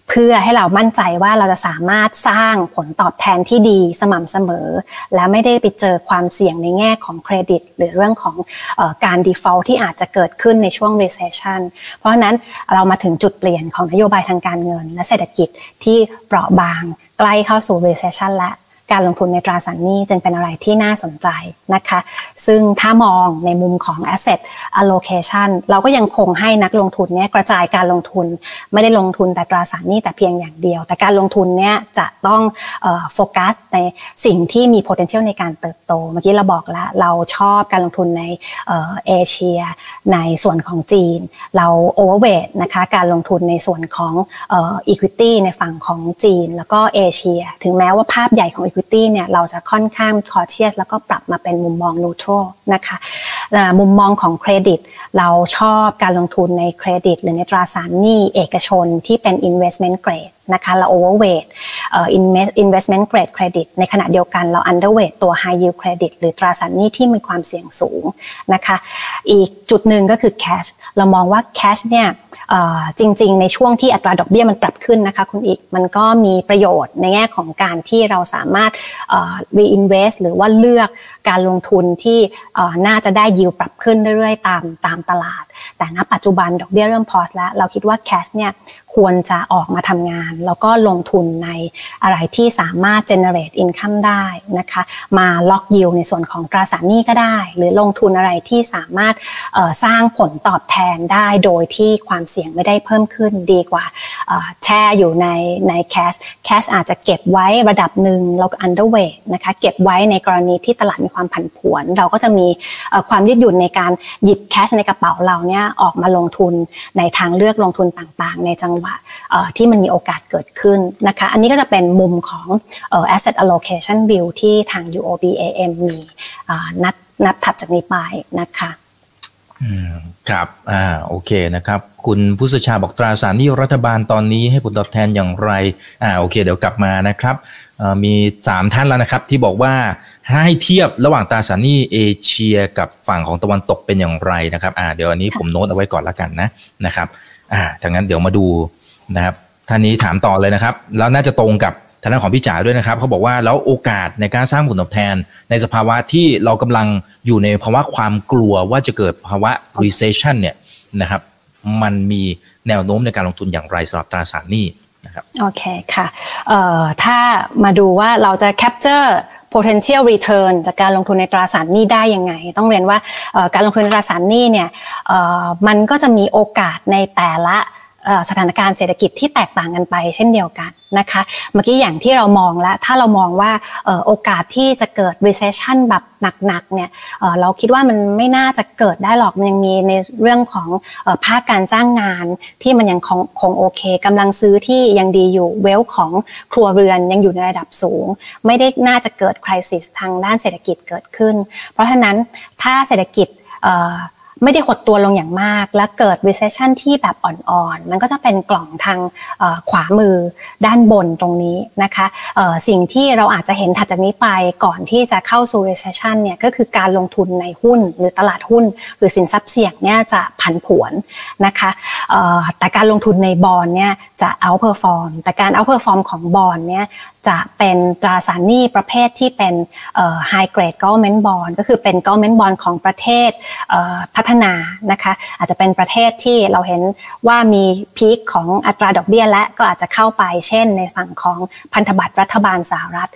เพื่อให้เรามั่นใจว่าเราจะสามารถสร้างผลตอบแทนที่ดีสม่ำเสมอและไม่ได้ไปเจอความเสี่ยงในแง่ของเครดิตหรือเรื่องของเอ่อการ default ที่อาจจะเกิดขึ้นในช่วง recession เพราะฉะนั้นเรามาถึงจุดเปลี่ยนของนโยบายทางการเงินและเศรษฐกิจที่เปราะบางใกล้เข้าสู่ recession และการลงทุนในตราสารหนี้จึงเป็นอะไรที่น่าสนใจนะคะซึ่งถ้ามองในมุมของ asset allocation เราก็ยังคงให้นักลงทุนเนี่ยกระจายการลงทุนไม่ได้ลงทุนแต่ตราสารหนี้แต่เพียงอย่างเดียวแต่การลงทุนเนี่ยจะต้องโฟกัสในสิ่งที่มี potential ในการเติบโตเมื่อกี้เราบอกแล้วเราชอบการลงทุนในเอเชียในส่วนของจีนเรา overweight นะคะการลงทุนในส่วนของเอ่อ equity ในฝั่งของจีนแล้วก็เอเชียถึงแม้ว่าภาพใหญ่ของเนี่ยเราจะค่อนข้างคอเชียสแล้วก็ปรับมาเป็นมุมมองนูโตรนะคะมุมมองของเครดิตเราชอบการลงทุนในเครดิตหรือในตราสารหนี้เอกชนที่เป็น investment grade นะคะเรา overweight investment grade credit ในขณะเดียวกันเรา underweight ตัว high yield credit หรือตราสารหนี้ที่มีความเสี่ยงสูงนะคะอีกจุดหนึ่งก็คือ cash เรามองว่า cash เนี่ยจริงๆในช่วงที่อัตราดอกเบี้ยมันปรับขึ้นนะคะคุณอีกมันก็มีประโยชน์ในแง่ของการที่เราสามารถ reinvest หรือว่าเลือกการลงทุนที่น่าจะได้ yield ปรับขึ้นเรื่อยๆตามตามตลาดแต่ณปัจจุบันดอกเบี้ยเริ่ม pause แล้วเราคิดว่า cash เนี่ยควรจะออกมาทำงานแล้วก็ลงทุนในอะไรที่สามารถ generate income ได้นะคะมา lock yield ในส่วนของตราสารหนี้ก็ได้หรือลงทุนอะไรที่สามารถสร้างผลตอบแทนได้โดยที่ความเสี่ยงไม่ได้เพิ่มขึ้นดีกว่าแช่อยู่ในใน cash cash อาจจะเก็บไว้ระดับหนึ่งเรา underweight นะคะเก็บไว้ในกรณีที่ตลาดมีความผันผวนเราก็จะมีความยืดหยุ่นในการหยิบ cash ในกระเป๋าเราเนี่ยออกมาลงทุนในทางเลือกลงทุนต่างๆในจังหวะที่มันมีโอกาสเกิดขึ้นนะคะอันนี้ก็จะเป็นมุมของ asset allocation view ที่ทาง ยู โอ บี เอ เอ็ม มีนับนับถัดจากนี้ไปนะคะครับอ่าโอเคนะครับคุณผู้สื่อข่าวบอกตราสารหนี้รัฐบาลตอนนี้ให้ผลตอบแทนอย่างไรอ่าโอเคเดี๋ยวกลับมานะครับมีสามท่านแล้วนะครับที่บอกว่า ให้เทียบระหว่างตราสารหนี้เอเชียกับฝั่งของตะวันตกเป็นอย่างไรนะครับอ่าเดี๋ยวอันนี้ผมโน้ตเอาไว้ก่อนละกันนะนะครับอ่าถ้างั้นเดี๋ยวมาดูนะครับท่านนี้ถามต่อเลยนะครับแล้วน่าจะตรงกับทางด้านของพี่จ๋าด้วยนะครับเขาบอกว่าแล้วโอกาสในการสร้างผลตอบแทนในสภาวะที่เรากำลังอยู่ในภาวะความกลัวว่าจะเกิดภาวะ recession เนี่ยนะครับมันมีแนวโน้มในการลงทุนอย่างไรสำหรับตราสารหนี้นะครับโอเคค่ะเอ่อถ้ามาดูว่าเราจะ capture potential return จากการลงทุนในตราสารหนี้ได้ยังไงต้องเรียนว่าการลงทุนในตราสารหนี้เนี่ยมันก็จะมีโอกาสในแต่ละสถานการณ์เศรษฐกิจที่แตกต่างกันไปเช่นเดียวกันนะคะเมื่อกี้อย่างที่เรามองแล้วถ้าเรามองว่าโอกาสที่จะเกิด recession แบบหนักๆเนี่ยเราคิดว่ามันไม่น่าจะเกิดได้หรอกมันยังมีในเรื่องของภาคการจ้างงานที่มันยังคงโอเคกำลังซื้อที่ยังดีอยู่เวลของครัวเรือนยังอยู่ในระดับสูงไม่ได้น่าจะเกิด crisis ทางด้านเศรษฐกิจเกิดขึ้นเพราะฉะนั้นถ้าเศรษฐกิจไม่ได้หดตัวลงอย่างมากและเกิด recession ที่แบบอ่อนๆมันก็จะเป็นกล่องทางขวามือด้านบนตรงนี้นะคะสิ่งที่เราอาจจะเห็นถัดจากนี้ไปก่อนที่จะเข้าสู่ recession เนี่ยก็คือการลงทุนในหุ้นหรือตลาดหุ้นหรือสินทรัพย์เสี่ยงเนี่ยจะผันผวนนะคะแต่การลงทุนในบอนด์เนี่ยจะ outperform แต่การ outperform ของบอนด์เนี่ยจะเป็นตราสารหนี้ประเภทที่เป็น high grade government bond ก็คือเป็น government bond ของประเทศพัฒนานะคะอาจจะเป็นประเทศที่เราเห็นว่ามีพีคของอัตราดอกเบี้ยและก็อาจจะเข้าไปเช่นในฝั่งของพันธบัตรรัฐบาลสหรัฐ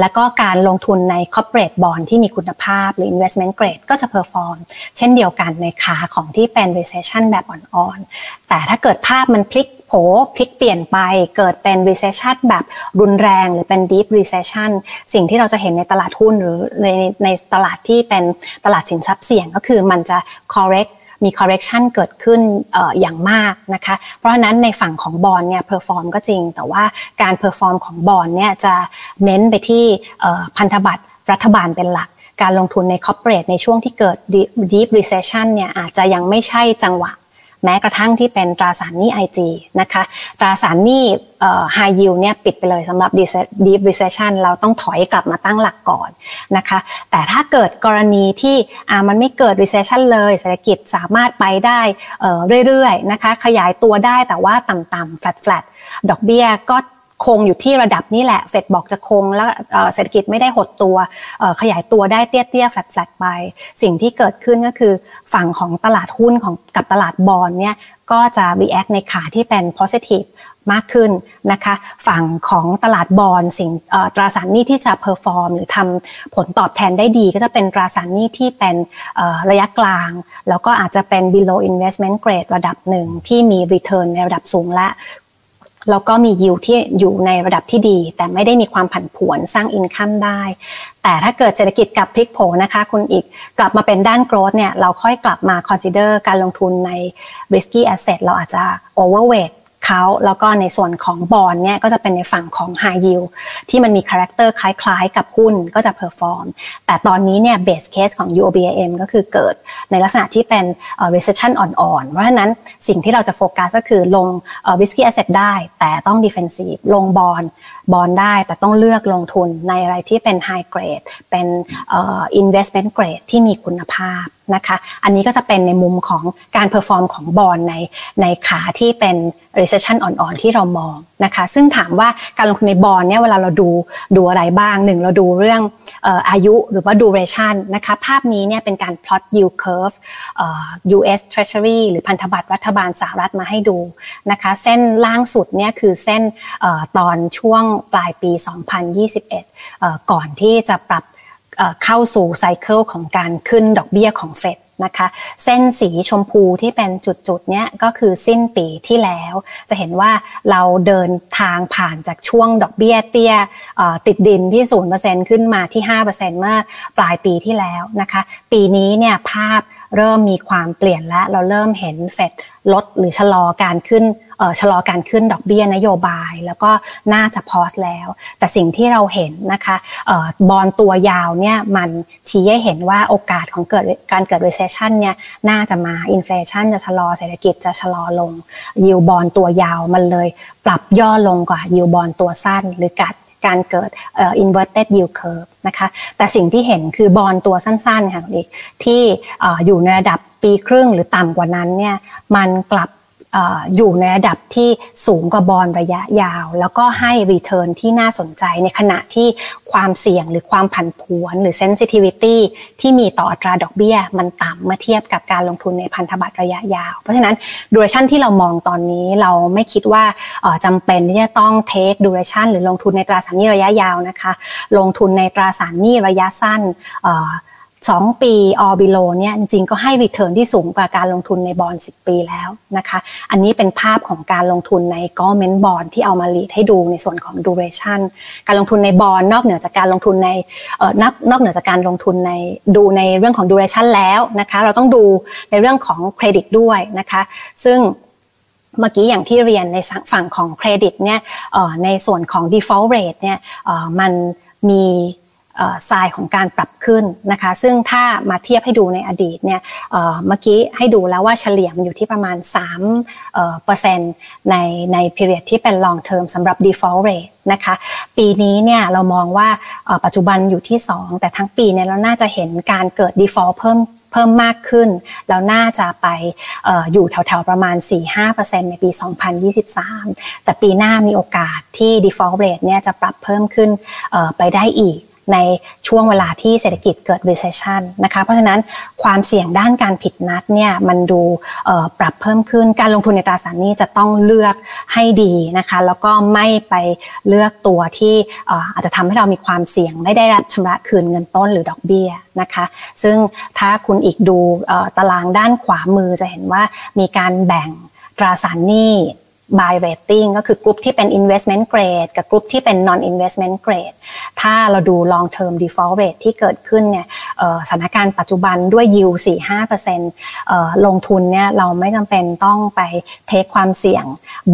และก็การลงทุนใน corporate bond ที่มีคุณภาพหรือ investment grade ก็จะ perform เช่นเดียวกันในขาของที่เป็น recession แบบอ่อนๆแต่ถ้าเกิดภาพมันพลิกโผพลิกเปลี่ยนไปเกิดเป็น recession แบบรุนแรงหรือเป็น deep recession สิ่งที่เราจะเห็นในตลาดหุ้นหรือในในตลาดที่เป็นตลาดสินทรัพย์เสี่ยงก็คือมันจะ correct มี correction เกิดขึ้นอย่างมากนะคะเพราะฉะนั้นในฝั่งของบอนด์เนี่ย perform ก็จริงแต่ว่าการ perform ของบอนด์เนี่ยจะเน้นไปที่พันธบัตรรัฐบาลเป็นหลักการลงทุนใน corporate ในช่วงที่เกิด deep recession เนี่ยอาจจะยังไม่ใช่จังหวะแม้กระทั่งที่เป็นตราสารหนี้ ไอ จี นะคะตราสารหนี้เอ่อ high yield เนี่ยปิดไปเลยสำหรับ deep recession เราต้องถอยกลับมาตั้งหลักก่อนนะคะแต่ถ้าเกิดกรณีที่อ่ามันไม่เกิด recession เลยเศรษฐกิจสามารถไปได้เอ่อเรื่อยๆนะคะขยายตัวได้แต่ว่าต่ำๆ flatๆ ดอกเบี้ยก็คงอยู่ที่ระดับนี้แหละเฟดบอกจะคงแล้วเศรษฐกิจไม่ได้หดตัวขยายตัวได้เตี้ยๆแฟลตๆไปสิ่งที่เกิดขึ้นก็คือฝั่งของตลาดหุ้นของกับตลาดบอนด์เนี่ยก็จะ react ในขาที่เป็น positive มากขึ้นนะคะฝั่งของตลาดบอนด์สิ่งตราสารหนี้ที่จะ perform หรือทำผลตอบแทนได้ดีก็จะเป็นตราสารหนี้ที่เป็นระยะกลางแล้วก็อาจจะเป็น below investment grade ระดับหนึ่งที่มี return ในระดับสูงและแล้วก็มียิวที่อยู่ในระดับที่ดีแต่ไม่ได้มีความผันผวนสร้างอินคัมได้แต่ถ้าเกิดเศรษฐกิจกลับพลิกโผนะคะคุณอีกกลับมาเป็นด้านโกรทเนี่ยเราค่อยกลับมาคอนซิเดอร์การลงทุนใน risky asset เราอาจจะ overweight เขาแล้วก็ในส่วนของบอนด์เนี่ยก็จะเป็นในฝั่งของ high yield ที่มันมีคาแรคเตอร์คล้ายๆกับหุ้นก็จะ perform แต่ตอนนี้เนี่ย base case ของ ยู โอ บี เอ เอ็ม ก็คือเกิดในลักษณะที่เป็น recession อ่อนๆเพราะฉะนั้นสิ่งที่เราจะโฟกัสก็คือลง risky asset ได้แต่ต้อง defensive ลงบอนด์บอนด์ได้แต่ต้องเลือกลงทุนในอะไรที่เป็น high grade เป็น investment grade ที่มีคุณภาพนะคะอันนี้ก็จะเป็นในมุมของการ perform ของบอนด์ในในขาที่เป็น recession อ่อนๆที่เรามองนะคะซึ่งถามว่าการลงทุนในบอนด์เนี่ยเวลาเราดูดูอะไรบ้างหนึ่งเราดูเรื่องเอ่ออายุหรือว่า duration นะคะภาพนี้เนี่ยเป็นการ plot yield curve เอ่อ ยู เอส Treasury หรือพันธบัตรรัฐบาลสหรัฐมาให้ดูนะคะเส้นล่างสุดเนี่ยคือเส้นเอ่อตอนช่วงปลายปีสองพันยี่สิบเอ็ดเอ่อก่อนที่จะปรับเข้าสู่ไซเคิลของการขึ้นดอกเบี้ยของเฟดนะคะเส้นสีชมพูที่เป็นจุดๆเนี้ยก็คือสิ้นปีที่แล้วจะเห็นว่าเราเดินทางผ่านจากช่วงดอกเบี้ยเตี้ยติดดินที่ ศูนย์เปอร์เซ็นต์ ขึ้นมาที่ ห้าเปอร์เซ็นต์ เมื่อปลายปีที่แล้วนะคะปีนี้เนี่ยภาพเริ่มมีความเปลี่ยนและเราเริ่มเห็นเฟดลดหรือชะลอการขึ้นเอ่อชะลอการขึ้นดอกเบี้ยนโยบายแล้วก็น่าจะพอสแล้วแต่สิ่งที่เราเห็นนะคะเอ่อบอนด์ตัวยาวเนี่ยมันชี้ให้เห็นว่าโอกาสของเกิดการเกิด recession เนี่ยน่าจะมา inflation จะชะลอเศรษฐกิจจะชะลอลงยิลด์บอนด์ตัวยาวมันเลยปรับย่อลงกว่ายิลด์บอนด์ตัวสั้นหรือกัด การเกิด inverted yield curve นะคะแต่สิ่งที่เห็นคือบอนด์ตัวสั้นๆค่ะคุณเอกที่อยู่ในระดับปีครึ่งหรือต่ำกว่านั้นเนี่ยมันกลับอยู่ในระดับที่สูงกว่าบอนด์ระยะยาวแล้วก็ให้ return ที่น่าสนใจในขณะที่ความเสี่ยงหรือความผันผวนหรือ sensitivity ที่มีต่ออัตราดอกเบี้ยมันต่ำเมื่อเทียบกับการลงทุนในพันธบัตรระยะยาวเพราะฉะนั้น duration ที่เรามองตอนนี้เราไม่คิดว่าจำเป็นที่จะต้อง take duration หรือลงทุนในตราสารหนี้ระยะยาวนะคะลงทุนในตราสารหนี้ระยะสั้นสองปีออบิโลเนี่ยจริงๆก็ให้ return ที่สูงกว่าการลงทุนในบอนด์สิบปีแล้วนะคะอันนี้เป็นภาพของการลงทุนใน government bond ที่เอามา lead ให้ดูในส่วนของ duration การลงทุนในบอนด์นอกเหนือจากการลงทุนในเอ่อนอกนอกเหนือจากการลงทุนในดูในเรื่องของ duration แล้วนะคะเราต้องดูในเรื่องของ credit ด้วยนะคะซึ่งเมื่อกี้อย่างที่เรียนในฝั่งของ credit เนี่ยเอ่อในส่วนของ default rate เนี่ยเอ่อมันมีทรายของการปรับขึ้นนะคะซึ่งถ้ามาเทียบให้ดูในอดีตเนี่ยเมื่อกี้ให้ดูแล้วว่าเฉลี่ยมันอยู่ที่ประมาณ สามเปอร์เซ็นต์ ในใน period ที่เป็น long term สำหรับ default rate นะคะปีนี้เนี่ยเรามองว่าปัจจุบันอยู่ที่สองแต่ทั้งปีเนี่ยเราน่าจะเห็นการเกิด default เพิ่มเพิ่มมากขึ้นแล้วน่าจะไปเอ่ออยู่แถวๆประมาณ สี่ถึงห้าเปอร์เซ็นต์ ในปีสองพันยี่สิบสามแต่ปีหน้ามีโอกาสที่ default rate เนี่ยจะปรับเพิ่มขึ้นเอ่อไปได้อีกในช่วงเวลาที่เศรษฐกิจเกิด recession นะคะเพราะฉะนั้นความเสี่ยงด้านการผิดนัดเนี่ยมันดูปรับเพิ่มขึ้นการลงทุนในตราสารหนี้จะต้องเลือกให้ดีนะคะแล้วก็ไม่ไปเลือกตัวที่อาจจะทำให้เรามีความเสี่ยงไม่ได้รับชำระคืนเงินต้นหรือดอกเบี้ยนะคะซึ่งถ้าคุณอีกดูตารางด้านขวามือจะเห็นว่ามีการแบ่งตราสารหนี้by rating ก็คือกลุ่มที่เป็น investment grade กับกลุ่มที่เป็น non investment grade ถ้าเราดู long term default rate ที่เกิดขึ้นเนี่ยสถานการณ์ปัจจุบันด้วย yield สี่ถึงห้าเปอร์เซ็นต์ เอ่อลงทุนเนี่ยเราไม่จำเป็นต้องไป take ความเสี่ยง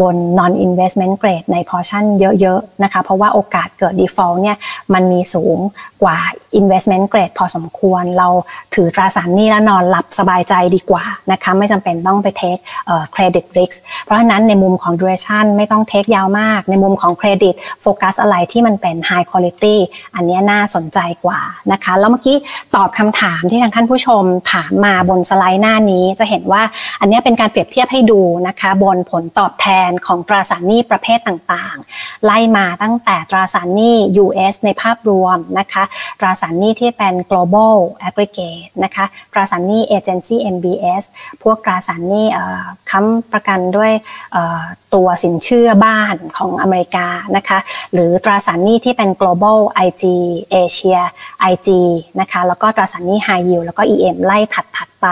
บน non investment grade ใน portion เยอะๆนะคะเพราะว่าโอกาสเกิด default เนี่ยมันมีสูงกว่า investment grade พอสมควรเราถือตราสารหนี้แล้วนอนหลับสบายใจดีกว่านะคะไม่จำเป็นต้องไป take เอ่อ credit risk เพราะฉะนั้นในมุมของ duration ไม่ต้องเทคยาวมากในมุมของเครดิตโฟกัสอะไรที่มันเป็น high quality อันนี้น่าสนใจกว่านะคะแล้วเมื่อกี้ตอบคำถามที่ทางท่านผู้ชมถามมาบนสไลด์หน้านี้จะเห็นว่าอันนี้เป็นการเปรียบเทียบให้ดูนะคะบนผลตอบแทนของตราสารหนี้ประเภทต่างๆไล่มาตั้งแต่ตราสารหนี้ ยู เอส ในภาพรวมนะคะตราสารหนี้ที่เป็น global aggregate นะคะตราสารหนี้ agency เอ็ม บี เอส พวกตราสารหนี้เอ่อค้ำประกันด้วยเอ่อตัวสินเชื่อบ้านของอเมริกานะคะหรือตราสารหนี้ที่เป็น global ไอ จี Asia ไอ จี นะคะแล้วก็ตราสารหนี้ high yield แล้วก็ อี เอ็ม ไล่ถัดๆไป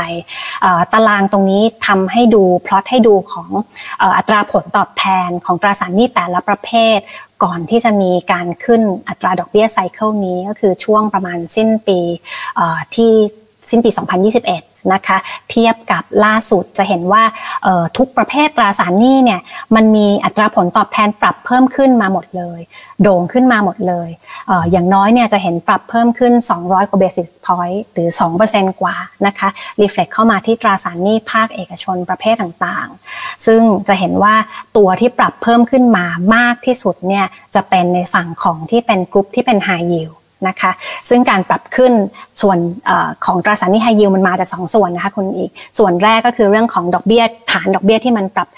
ตารางตรงนี้ทำให้ดูพล็อตให้ดูของอัตราผลตอบแทนของตราสารหนี้แต่ละประเภทก่อนที่จะมีการขึ้นอัตราดอกเบี้ยไซเคิลนี้ก็คือช่วงประมาณสิ้นปีที่สิ้นปีสองพันยี่สิบเอ็ดนะคะเทียบกับล่าสุดจะเห็นว่าทุกประเภทตราสารหนี้เนี่ยมันมีอัตราผลตอบแทนปรับเพิ่มขึ้นมาหมดเลยโด่งขึ้นมาหมดเลยอย่างน้อยเนี่ยจะเห็นปรับเพิ่มขึ้นสองร้อยกว่า basis point หรือ สองเปอร์เซ็นต์ กว่านะคะรีเฟล็กเข้ามาที่ตราสารหนี้ภาคเอกชนประเภทต่างๆซึ่งจะเห็นว่าตัวที่ปรับเพิ่มขึ้นมามากที่สุดเนี่ยจะเป็นในฝั่งของที่เป็นกลุ่มที่เป็น high yieldนะคะซึ่งการปรับขึ้นส่วนของตราสารหนี้ high yield มันมาจากสองส่วนนะคะคุณอีกส่วนแรกก็คือเรื่องของดอกเบี้ยฐานดอกเบี้ยที่มันปรับ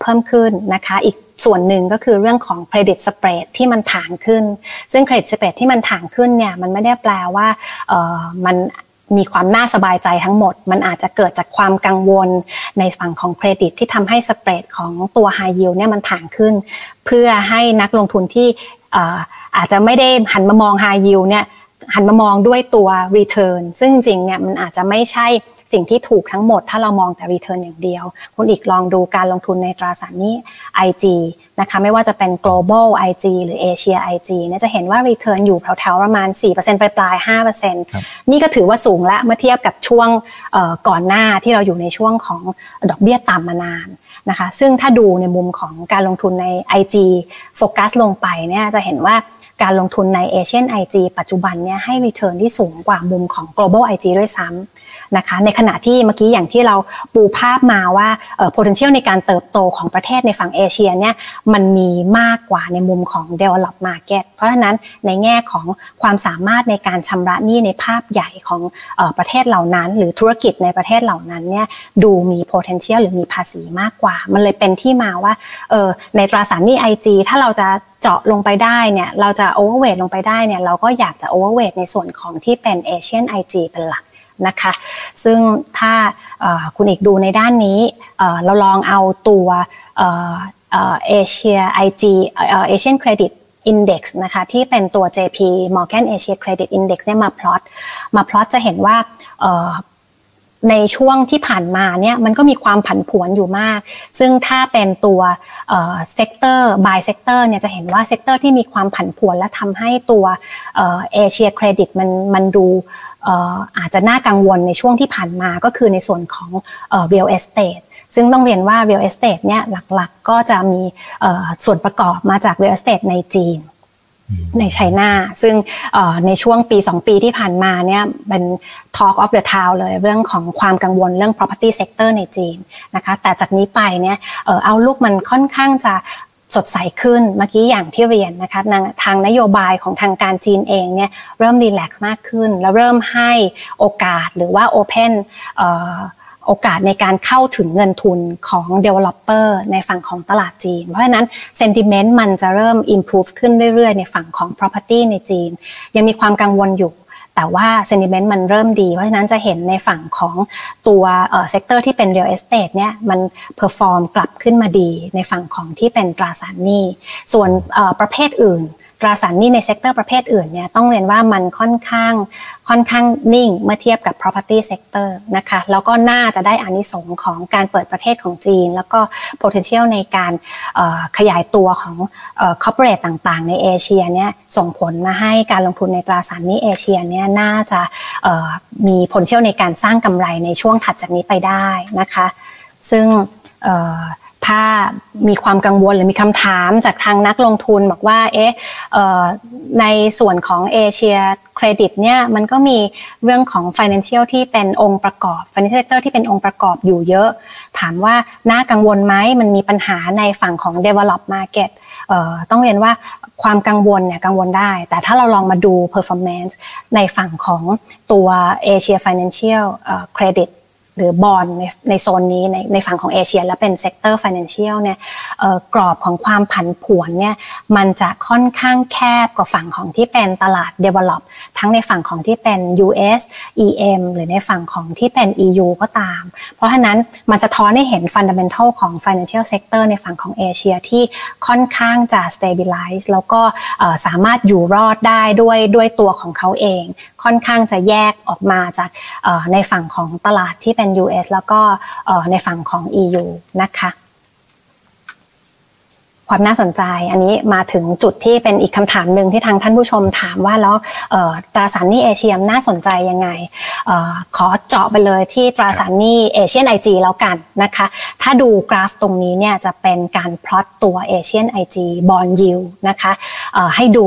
เพิ่มขึ้นนะคะอีกส่วนหนึ่งก็คือเรื่องของ credit spread ที่มันถ่างขึ้นซึ่ง credit spread ที่มันถ่างขึ้นเนี่ยมันไม่ได้แปลว่ามันมีความน่าสบายใจทั้งหมดมันอาจจะเกิดจากความกังวลในฝั่งของเครดิตที่ทำให้สเปรดของตัว high yield เนี่ยมันถ่างขึ้นเพื่อให้นักลงทุนที่อาจจะไม่ได้หันมามอง high yield เนี่ยหันมามองด้วยตัว return ซึ่งจริงๆเนี่ยมันอาจจะไม่ใช่สิ่งที่ถูกทั้งหมดถ้าเรามองแต่ return อย่างเดียวคุณอีกลองดูการลงทุนในตราสารหนี้ ไอ จี นะคะไม่ว่าจะเป็น global ไอ จี หรือ Asia ไอ จี เนี่ยจะเห็นว่า return อยู่แถวๆประมาณ สี่เปอร์เซ็นต์ ปลายๆ ห้าเปอร์เซ็นต์ นี่ก็ถือว่าสูงละเมื่อเทียบกับช่วงก่อนหน้าที่เราอยู่ในช่วงของดอกเบี้ยต่ำมานานนะคะซึ่งถ้าดูในมุมของการลงทุนใน ไอ จี โฟกัสลงไปเนี่ยจะเห็นว่าการลงทุนใน Asian ไอ จี ปัจจุบันเนี่ยให้ return ที่สูงกว่ามุมของ global ไอ จี ด้วยซ้ำ นะคะในขณะที่เมื่อกี้อย่างที่เราปูภาพมาว่าเอ่อ potential ในการเติบโตของประเทศในฝั่งเอเชียเนี่ยมันมีมากกว่าในมุมของ develop market เพราะฉะนั้นในแง่ของความสามารถในการชำระหนี้ในภาพใหญ่ของเอ่อประเทศเหล่านั้นหรือธุรกิจในประเทศเหล่านั้นเนี่ยดูมี potential หรือมีภาษีมากกว่ามันเลยเป็นที่มาว่าเอ่อในตราสารหนี้ ไอ จี ถ้าเราจะเจาะลงไปได้เนี่ยเราจะโอเวอร์เวทลงไปได้เนี่ยเราก็อยากจะโอเวอร์เวทในส่วนของที่เป็นเอเชียน ไอ จี เป็นหลักนะคะซึ่งถ้าคุณเอกดูในด้านนี้เราลองเอาตัวเอเชีย ไอ จี เอเชียน Credit Index นะคะที่เป็นตัว เจ พี Morgan Asia Credit Index เนี่ยมาพลอตมาพลอตจะเห็นว่าในช่วงที่ผ่านมาเนี่ยมันก็มีความผันผวนอยู่มากซึ่งถ้าเป็นตัวเอ่อเซกเตอร์ by เซกเตอร์เนี่ยจะเห็นว่าเซกเตอร์ที่มีความผันผวนและทำให้ตัวเอ่อเอเชียเครดิตมันมันดูเอ่ออาจจะน่ากังวลในช่วงที่ผ่านมาก็คือในส่วนของเอ่อ real estateซึ่งต้องเรียนว่า real estate เนี่ยหลักๆก็จะมีเอ่อส่วนประกอบมาจาก real estate ในจีนในไชน่าซึ่งในช่วงปีสองปีที่ผ่านมาเนี่ยเป็น Talk of the Town เลยเรื่องของความกังวลเรื่อง property sector ในจีนนะคะแต่จากนี้ไปเนี่ยเอ่อเอาลูกมันค่อนข้างจะสดใสขึ้นเมื่อกี้อย่างที่เรียนนะคะทางนโยบายของทางการจีนเองเนี่ยเริ่มรีแลกซ์มากขึ้นแล้วเริ่มให้โอกาสหรือว่า open เอ่อโอกาสในการเข้าถึงเงินทุนของ developer ในฝั่งของตลาดจีนเพราะฉะนั้น sentiment มันจะเริ่ม improve ขึ้นเรื่อยๆในฝั่งของ property ในจีนยังมีความกังวลอยู่แต่ว่า sentiment มันเริ่มดีเพราะฉะนั้นจะเห็นในฝั่งของตัวเอ่อ sector ที่เป็น real estate เนี่ยมัน perform กลับขึ้นมาดีในฝั่งของที่เป็นตราสารหนี้ส่วนเอ่อประเภทอื่นตราสารหนี้ในเซกเตอร์ประเภทอื่นเนี่ยต้องเรียนว่ามันค่อนข้างค่อนข้างนิ่งเมื่อเทียบกับ property sector นะคะแล้วก็น่าจะได้อานิสงส์ของการเปิดประเทศของจีนแล้วก็ potential ในการขยายตัวของ corporate ต่างๆในเอเชียเนี่ยส่งผลมาให้การลงทุนในตราสารหนี้เอเชียเนี่ยน่าจะมี potential ในการสร้างกำไรในช่วงถัดจากนี้ไปได้นะคะซึ่งถ้ามีความกังวลหรือมีคำถามจากทางนักลงทุนบอกว่าเอ๊ะในส่วนของเอเชียเครดิตเนี่ยมันก็มีเรื่องของ financial ที่เป็นองค์ประกอบ financial sector ที่เป็นองค์ประกอบอยู่เยอะถามว่าน่ากังวลไหมมันมีปัญหาในฝั่งของ develop market ต้องเรียนว่าความกังวลเนี่ยกังวลได้แต่ถ้าเราลองมาดู performance ในฝั่งของตัว Asia Financial Creditหรือบอนด์ในในโซนนี้ในในฝั่งของเอเชียและเป็นเซกเตอร์ไฟแนนเชียลเนี่ยเอ่อกรอบของความผันผวนเนี่ยมันจะค่อนข้างแคบกว่าฝั่งของที่เป็นตลาด develop ทั้งในฝั่งของที่เป็น ยู เอส อี เอ็ม หรือในฝั่งของที่เป็น อี ยู ก็ตามเพราะฉะนั้นมันจะท้อนให้เห็น fundamental ของ financial sector ในฝั่งของเอเชียที่ค่อนข้างจะ stabilize แล้วก็เอ่อสามารถอยู่รอดได้ด้วยด้วยตัวของเขาเองค่อนข้างจะแยกออกมาจากเอ่อในฝั่งของตลาดที่เป็นยู เอส แล้วก็ในฝั่งของ อี ยู นะคะความน่าสนใจอันนี้มาถึงจุดที่เป็นอีกคำถามหนึ่งที่ทางท่านผู้ชมถามว่าแล้วตราสารหนี้เอเชียน่าสนใจยังไงขอเจาะไปเลยที่ตราสารหนี้เอเชียน ไอ จี แล้วกันนะคะถ้าดูกราฟตรงนี้เนี่ยจะเป็นการพลอตตัวเอเชียน ไอ จี Bond Yield นะคะให้ดู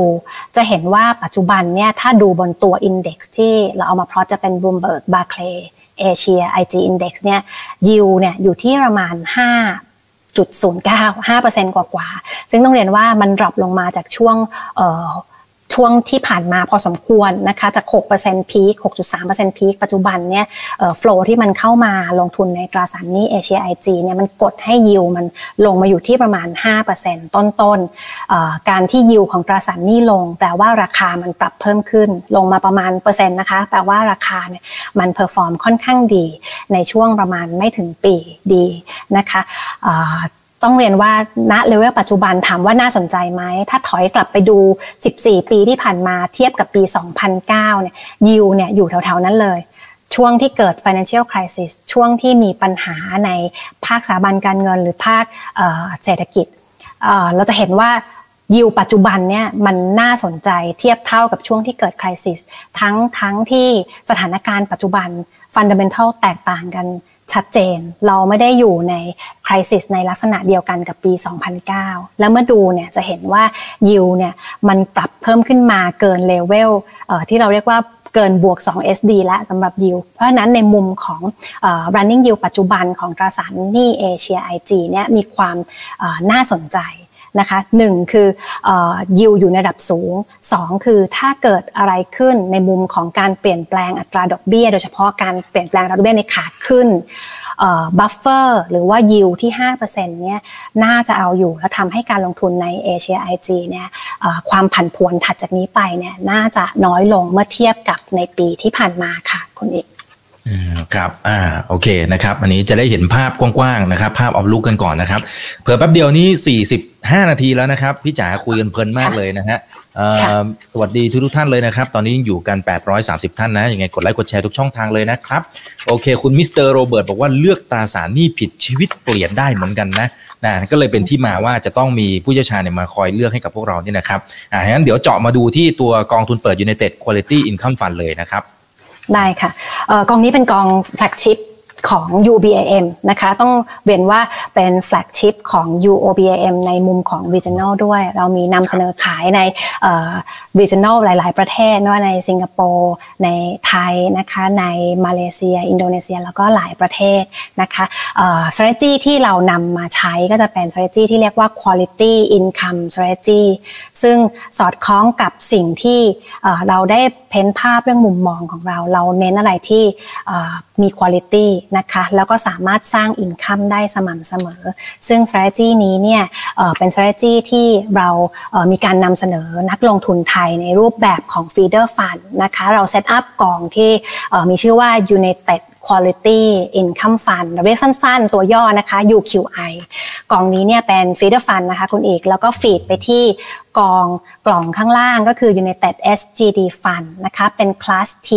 จะเห็นว่าปัจจุบันเนี่ยถ้าดูบนตัว Index ที่เราเอามาพลอตจะเป็น Bloomberg Barclays Asia ไอ จี Index เนี่ย yield เนี่ยอยู่ที่ประมาณ ห้าจุดศูนย์เก้า ห้าเปอร์เซ็นต์ กว่าๆซึ่งต้องเรียนว่ามันดรอปลงมาจากช่วงเอ่อช่วงที่ผ่านมาพอสมควรนะคะจาก หกเปอร์เซ็นต์ peak หกจุดสามเปอร์เซ็นต์ peak ปัจจุบันเนี่ยเอ่อ flow ที่มันเข้ามาลงทุนในตราสารหนี้ Asia ไอ จี เนี่ยมันกดให้ yield มันลงมาอยู่ที่ประมาณ ห้าเปอร์เซ็นต์ ต้นๆเอ่อการที่ yield ของตราสารหนี้ลงแปลว่าราคามันปรับเพิ่มขึ้นลงมาประมาณเปอร์เซ็นต์นะคะแปลว่าราคาเนี่ยมัน perform ค่อนข้างดีในช่วงประมาณไม่ถึงปีดีนะคะเอ่อต้องเรียนว่าณเลเวลปัจจุบันถามว่าน่าสนใจไหมถ้าถอยกลับไปดูสิบสี่ปีที่ผ่านมาเทียบกับปีสองพันเก้าเนี่ยยิวเนี่ยอยู่แถวๆนั้นเลยช่วงที่เกิด financial crisis ช่วงที่มีปัญหาในภาคสถาบันการเงินหรือภาคเศรษฐกิจเราจะเห็นว่ายิวปัจจุบันเนี่ยมันน่าสนใจเทียบเท่ากับช่วงที่เกิด crisis ทั้งทั้งที่สถานการณ์ปัจจุบัน fundamental แตกต่างกันชัดเจนเราไม่ได้อยู่ใน crisis ในลักษณะเดียวกันกับปีสองพันเก้าแล้วเมื่อดูเนี่ยจะเห็นว่า yield เนี่ยมันปรับเพิ่มขึ้นมาเกินเลเวลที่เราเรียกว่า เกินบวกสอง เอส ดี และสำหรับยิวเพราะนั้นในมุมของ running yield ปัจจุบันของตราสารหนี้เอเชีย ไอ จี เนี่ยมีความน่าสนใจนะคะหนึ่งคือยิวอยู่ในระดับสูงสองคือถ้าเกิดอะไรขึ้นในมุมของการเปลี่ยนแปลงอัตราดอกเบี้ยโดยเฉพาะการเปลี่ยนแปลงอัตราดอกเบี้ยในขาขึ้นบัฟเฟอร์หรือว่ายิวที่ ห้าเปอร์เซ็นต์ เนี่ยน่าจะเอาอยู่และทำให้การลงทุนในเอเชีย ไอ จี เนี่ยความผันผวนถัดจากนี้ไปเนี่ยน่าจะน้อยลงเมื่อเทียบกับในปีที่ผ่านมาค่ะคุณเอกอืมครับอ่าโอเคนะครับอันนี้จะได้เห็นภาพกว้างๆนะครับภาพออฟลุกกันก่อนนะครับเผื่อแป๊บเดียวนี่สี่สิบห้านาทีแล้วนะครับพี่จ๋าคุยกันเพลินมากเลยนะฮะเอ่อสวัสดีทุกๆท่านเลยนะครับตอนนี้อยู่กันแปดร้อยสามสิบท่านนะยังไงกดไลค์กดแชร์ทุกช่องทางเลยนะครับโอเคคุณมิสเตอร์โรเบิร์ตบอกว่าเลือกตราสารหนี้ผิดชีวิตเปลี่ยนได้เหมือนกันนะนะก็เลยเป็นที่มาว่าจะต้องมีผู้เชี่ยวชาญเนี่ยมาคอยเลือกให้กับพวกเรานี่นะครับอ่างั้นเดี๋ยวเจาะมาดูที่ตัวกองทุนเปิด United Quality Income Fund เลยนะครับได้ค่ะกองนี้เป็นกองแฟลกชิพของ ยู บี เอ เอ็ม นะคะต้องเรียนว่าเป็นแฟลกชิพของ ยู โอ บี เอ เอ็ม ในมุมของ Regional ด้วยเรามีนำเสนอขายใน Regional หลายๆประเทศนะในสิงคโปร์ในไทยนะคะในมาเลเซียอินโดนีเซียแล้วก็หลายประเทศนะคะเอ่อ strategy ที่เรานำมาใช้ก็จะเป็น strategy ที่เรียกว่า quality income strategy ซึ่งสอดคล้องกับสิ่งที่เราได้เพ้นภาพเรื่องมุมมองของเราเราเน้นอะไรที่มี qualityนะคะแล้วก็สามารถสร้าง income ได้สม่ำเสมอซึ่ง strategy นี้เนี่ยเป็น strategy ที่เรามีการนำเสนอนักลงทุนไทยในรูปแบบของ feeder fund นะคะเรา set up กองที่มีชื่อว่า United Quality Income Fund เรียกสั้นๆตัวย่อนะคะ ยู คิว ไอ กองนี้เนี่ยเป็น feeder fund นะคะคุณเอกแล้วก็ feed ไปที่กองกล่องข้างล่างก็คือ United เอส จี ดี Fund นะคะเป็น Class T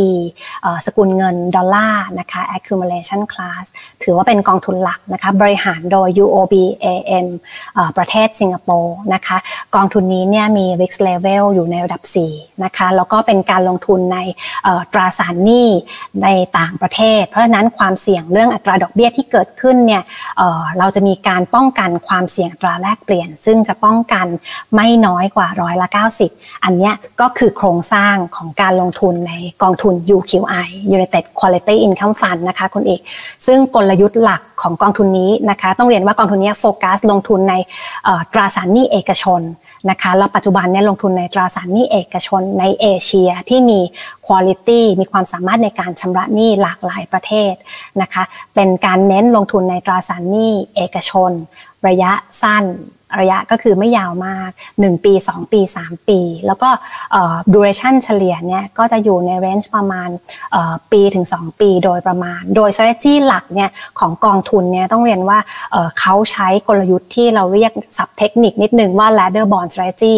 สกุลเงินดอลลาร์นะคะ Accumulation Class ถือว่าเป็นกองทุนหลักนะคะบริหารโดย ยู โอ บี เอ เอ็ม ประเทศสิงคโปร์นะคะกองทุนนี้เนี่ยมี Risk Level อยู่ในระดับสี่นะคะแล้วก็เป็นการลงทุนในตราสารหนี้ในต่างประเทศเพราะฉะนั้นความเสี่ยงเรื่องอัตราดอกเบี้ยที่เกิดขึ้นเนี่ย เอ่อ เราจะมีการป้องกันความเสี่ยงอัตราแลกเปลี่ยนซึ่งจะป้องกันไม่น้อยกว่าร้อยละเก้าสิบอันนี้ก็คือโครงสร้างของการลงทุนในกองทุน ยู คิว ไอUnited Quality Income Fund นะคะคุณเอกซึ่งกลยุทธ์หลักของกองทุนนี้นะคะต้องเรียนว่ากองทุนนี้โฟกัสลงทุนในตราสารหนี้เอกชนนะคะแล้วปัจจุบันเนี่ยลงทุนในตราสารหนี้เอกชนในเอเชียที่มี quality มีความสามารถในการชำระหนี้หลากหลายประเทศนะคะเป็นการเน้นลงทุนในตราสารหนี้เอกชนระยะสั้นระยะก็คือไม่ยาวมากหนึ่งปีสองปีสามปีแล้วก็เอ่อ duration เฉลี่ยเนี่ยก็จะอยู่ใน range ประมาณเอ่อปีถึงสองปีโดยประมาณโดย strategy หลักเนี่ยของกองทุนเนี่ยต้องเรียนว่าเอ่อเขาใช้กลยุทธ์ที่เราเรียกศัพท์เทคนิคนิดนึงว่า ladder bond strategy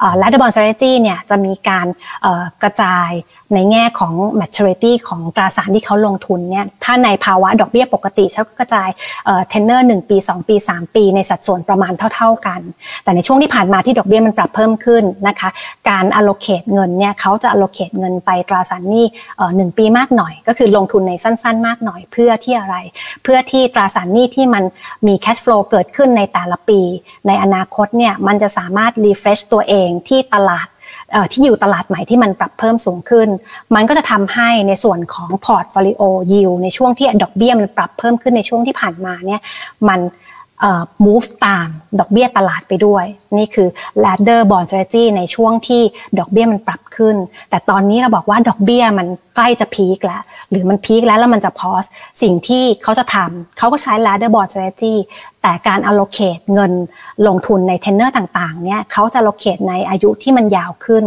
เอ่อ ladder bond strategy เนี่ยจะมีการเอ่อกระจายในแง่ของ maturity ของตราสารที่เขาลงทุนเนี่ยถ้าในภาวะดอกเบี้ยปกติเขากระจายเอ่อ tenor หนึ่งปีสองปีสามปีในสัดส่วนประมาณเท่าๆกันแต่ในช่วงที่ผ่านมาที่ดอกเบี้ยมันปรับเพิ่มขึ้นนะคะการ allocate เงินเนี่ยเขาจะ allocate เงินไปตราสารหนี้เอ่อหนึ่งปีมากหน่อยก็คือลงทุนในสั้นๆมากหน่อยเพื่อที่อะไรเพื่อที่ตราสารหนี้ที่มันมี cash flow เกิดขึ้นในแต่ละปีในอนาคตเนี่ยมันจะสามารถ refresh ตัวเองที่ตลาดที่อยู่ตลาดใหม่ที่มันปรับเพิ่มสูงขึ้นมันก็จะทำให้ในส่วนของพอร์ตโฟลิโอยิลด์ในช่วงที่ดอกเบี้ยมันปรับเพิ่มขึ้นในช่วงที่ผ่านมาเนี่ยมันเอ่อ move ตามดอกเบี้ยตลาดไปด้วยนี่คือ ladder bond strategy ในช่วงที่ดอกเบี้ยมันปรับขึ้นแต่ตอนนี้เราบอกว่าดอกเบี้ยมันใกล้จะพีคแล้วหรือมันพีคแล้วแล้วมันจะพอสสิ่งที่เขาจะทำเขาก็ใช้ ladder bond strategy แต่การ allocate เงินลงทุนใน tenor ต่างๆเนี่ยเขาจะ allocate ในอายุที่มันยาวขึ้น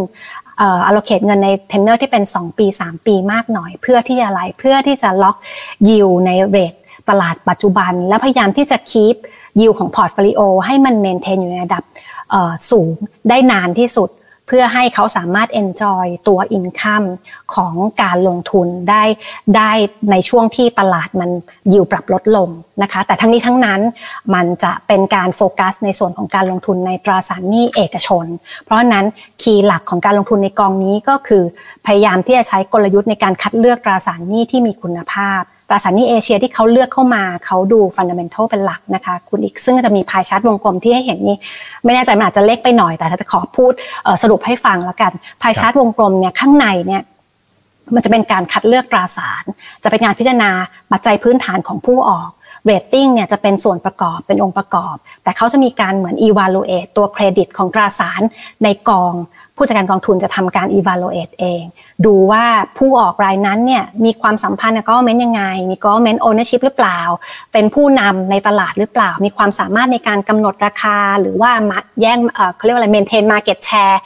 เอ่อ allocate เงินใน tenor ที่เป็นสองปีสามปีมากหน่อยเพื่อที่อะไรเพื่อที่จะล็อก yield ใน rate ตลาดปัจจุบันและพยายามที่จะ keepยิวของพอร์ตโฟลิโอให้มันเมนเทนอยู่ในระดับสูงได้นานที่สุดเพื่อให้เขาสามารถ enjoy ตัว income ของการลงทุนได้ได้ในช่วงที่ตลาดมันยิวปรับลดลงนะคะแต่ทั้งนี้ทั้งนั้นมันจะเป็นการโฟกัสในส่วนของการลงทุนในตราสารหนี้เอกชนเพราะนั้นคีย์หลักของการลงทุนในกองนี้ก็คือพยายามที่จะใช้กลยุทธ์ในการคัดเลือกตราสารหนี้ที่มีคุณภาพตราสารหนี้เอเชียที่เขาเลือกเข้ามาเขาดูฟันดาเมนทัลเป็นหลักนะคะคุณอีกซึ่งจะมีพายชาร์ตวงกลมที่ให้เห็นนี่ไม่แน่ใจมันอาจจะเล็กไปหน่อยแต่ถ้าจะขอพูดสรุปให้ฟังแล้วกันพายชาร์ตวงกลมเนี่ยข้างในเนี่ย มันจะเป็นการคัดเลือกตราสารจะเป็นงานพิจารณาปัจจัยพื้นฐานของผู้ออกเรตติ้งเนี่ยจะเป็นส่วนประกอบเป็นองค์ประกอบแต่เขาจะมีการเหมือน evaluate ตัวเครดิตของตราสารในกองผู้จัดการกองทุนจะทำการ evaluate เองดูว่าผู้ออกรายนั้นเนี่ยมีความสัมพันธ์กับ government ยังไงมี government ownership หรือเปล่าเป็นผู้นำในตลาดหรือเปล่ามีความสามารถในการกำหนดราคาหรือว่าแย่งเขาเรียกว่าอะไร maintain market share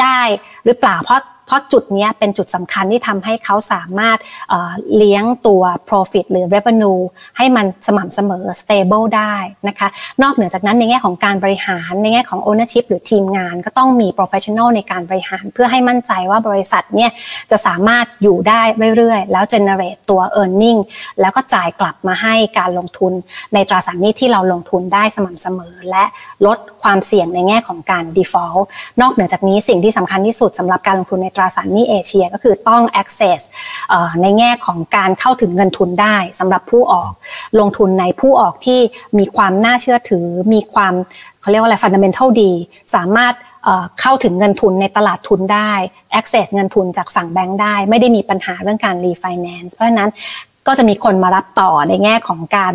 ได้หรือเปล่าเพราะเพราะจุดนี้เป็นจุดสำคัญที่ทำให้เขาสามารถ เ, เลี้ยงตัว profit หรือ revenue ให้มันสม่ำเสมอ stable ได้นะคะนอกเหนือจากนั้นในแง่ของการบริหารในแง่ของ ownership หรือทีมงานก็ต้องมี professional ในการบริหารเพื่อให้มั่นใจว่าบริษัทเนี่ยจะสามารถอยู่ได้เรื่อยๆแล้ว generate ตัว earning แล้วก็จ่ายกลับมาให้การลงทุนในตราสารหนี้ที่เราลงทุนได้สม่ำเสมอและลดความเสี่ยงในแง่ของการ default นอกเหนือจากนี้สิ่งที่สำคัญที่สุดสำหรับการลงทุนในตราสารหนี้เอเชียก็คือต้อง access ในแง่ของการเข้าถึงเงินทุนได้สำหรับผู้ออกลงทุนในผู้ออกที่มีความน่าเชื่อถือมีความเขาเรียกว่าอะไร fundamental ดีสามารถเข้าถึงเงินทุนในตลาดทุนได้ access เงินทุนจากฝั่งแบงก์ได้ไม่ได้มีปัญหาเรื่องการ refinance เพราะฉะนั้นก็จะมีคนมารับต่อในแง่ของการ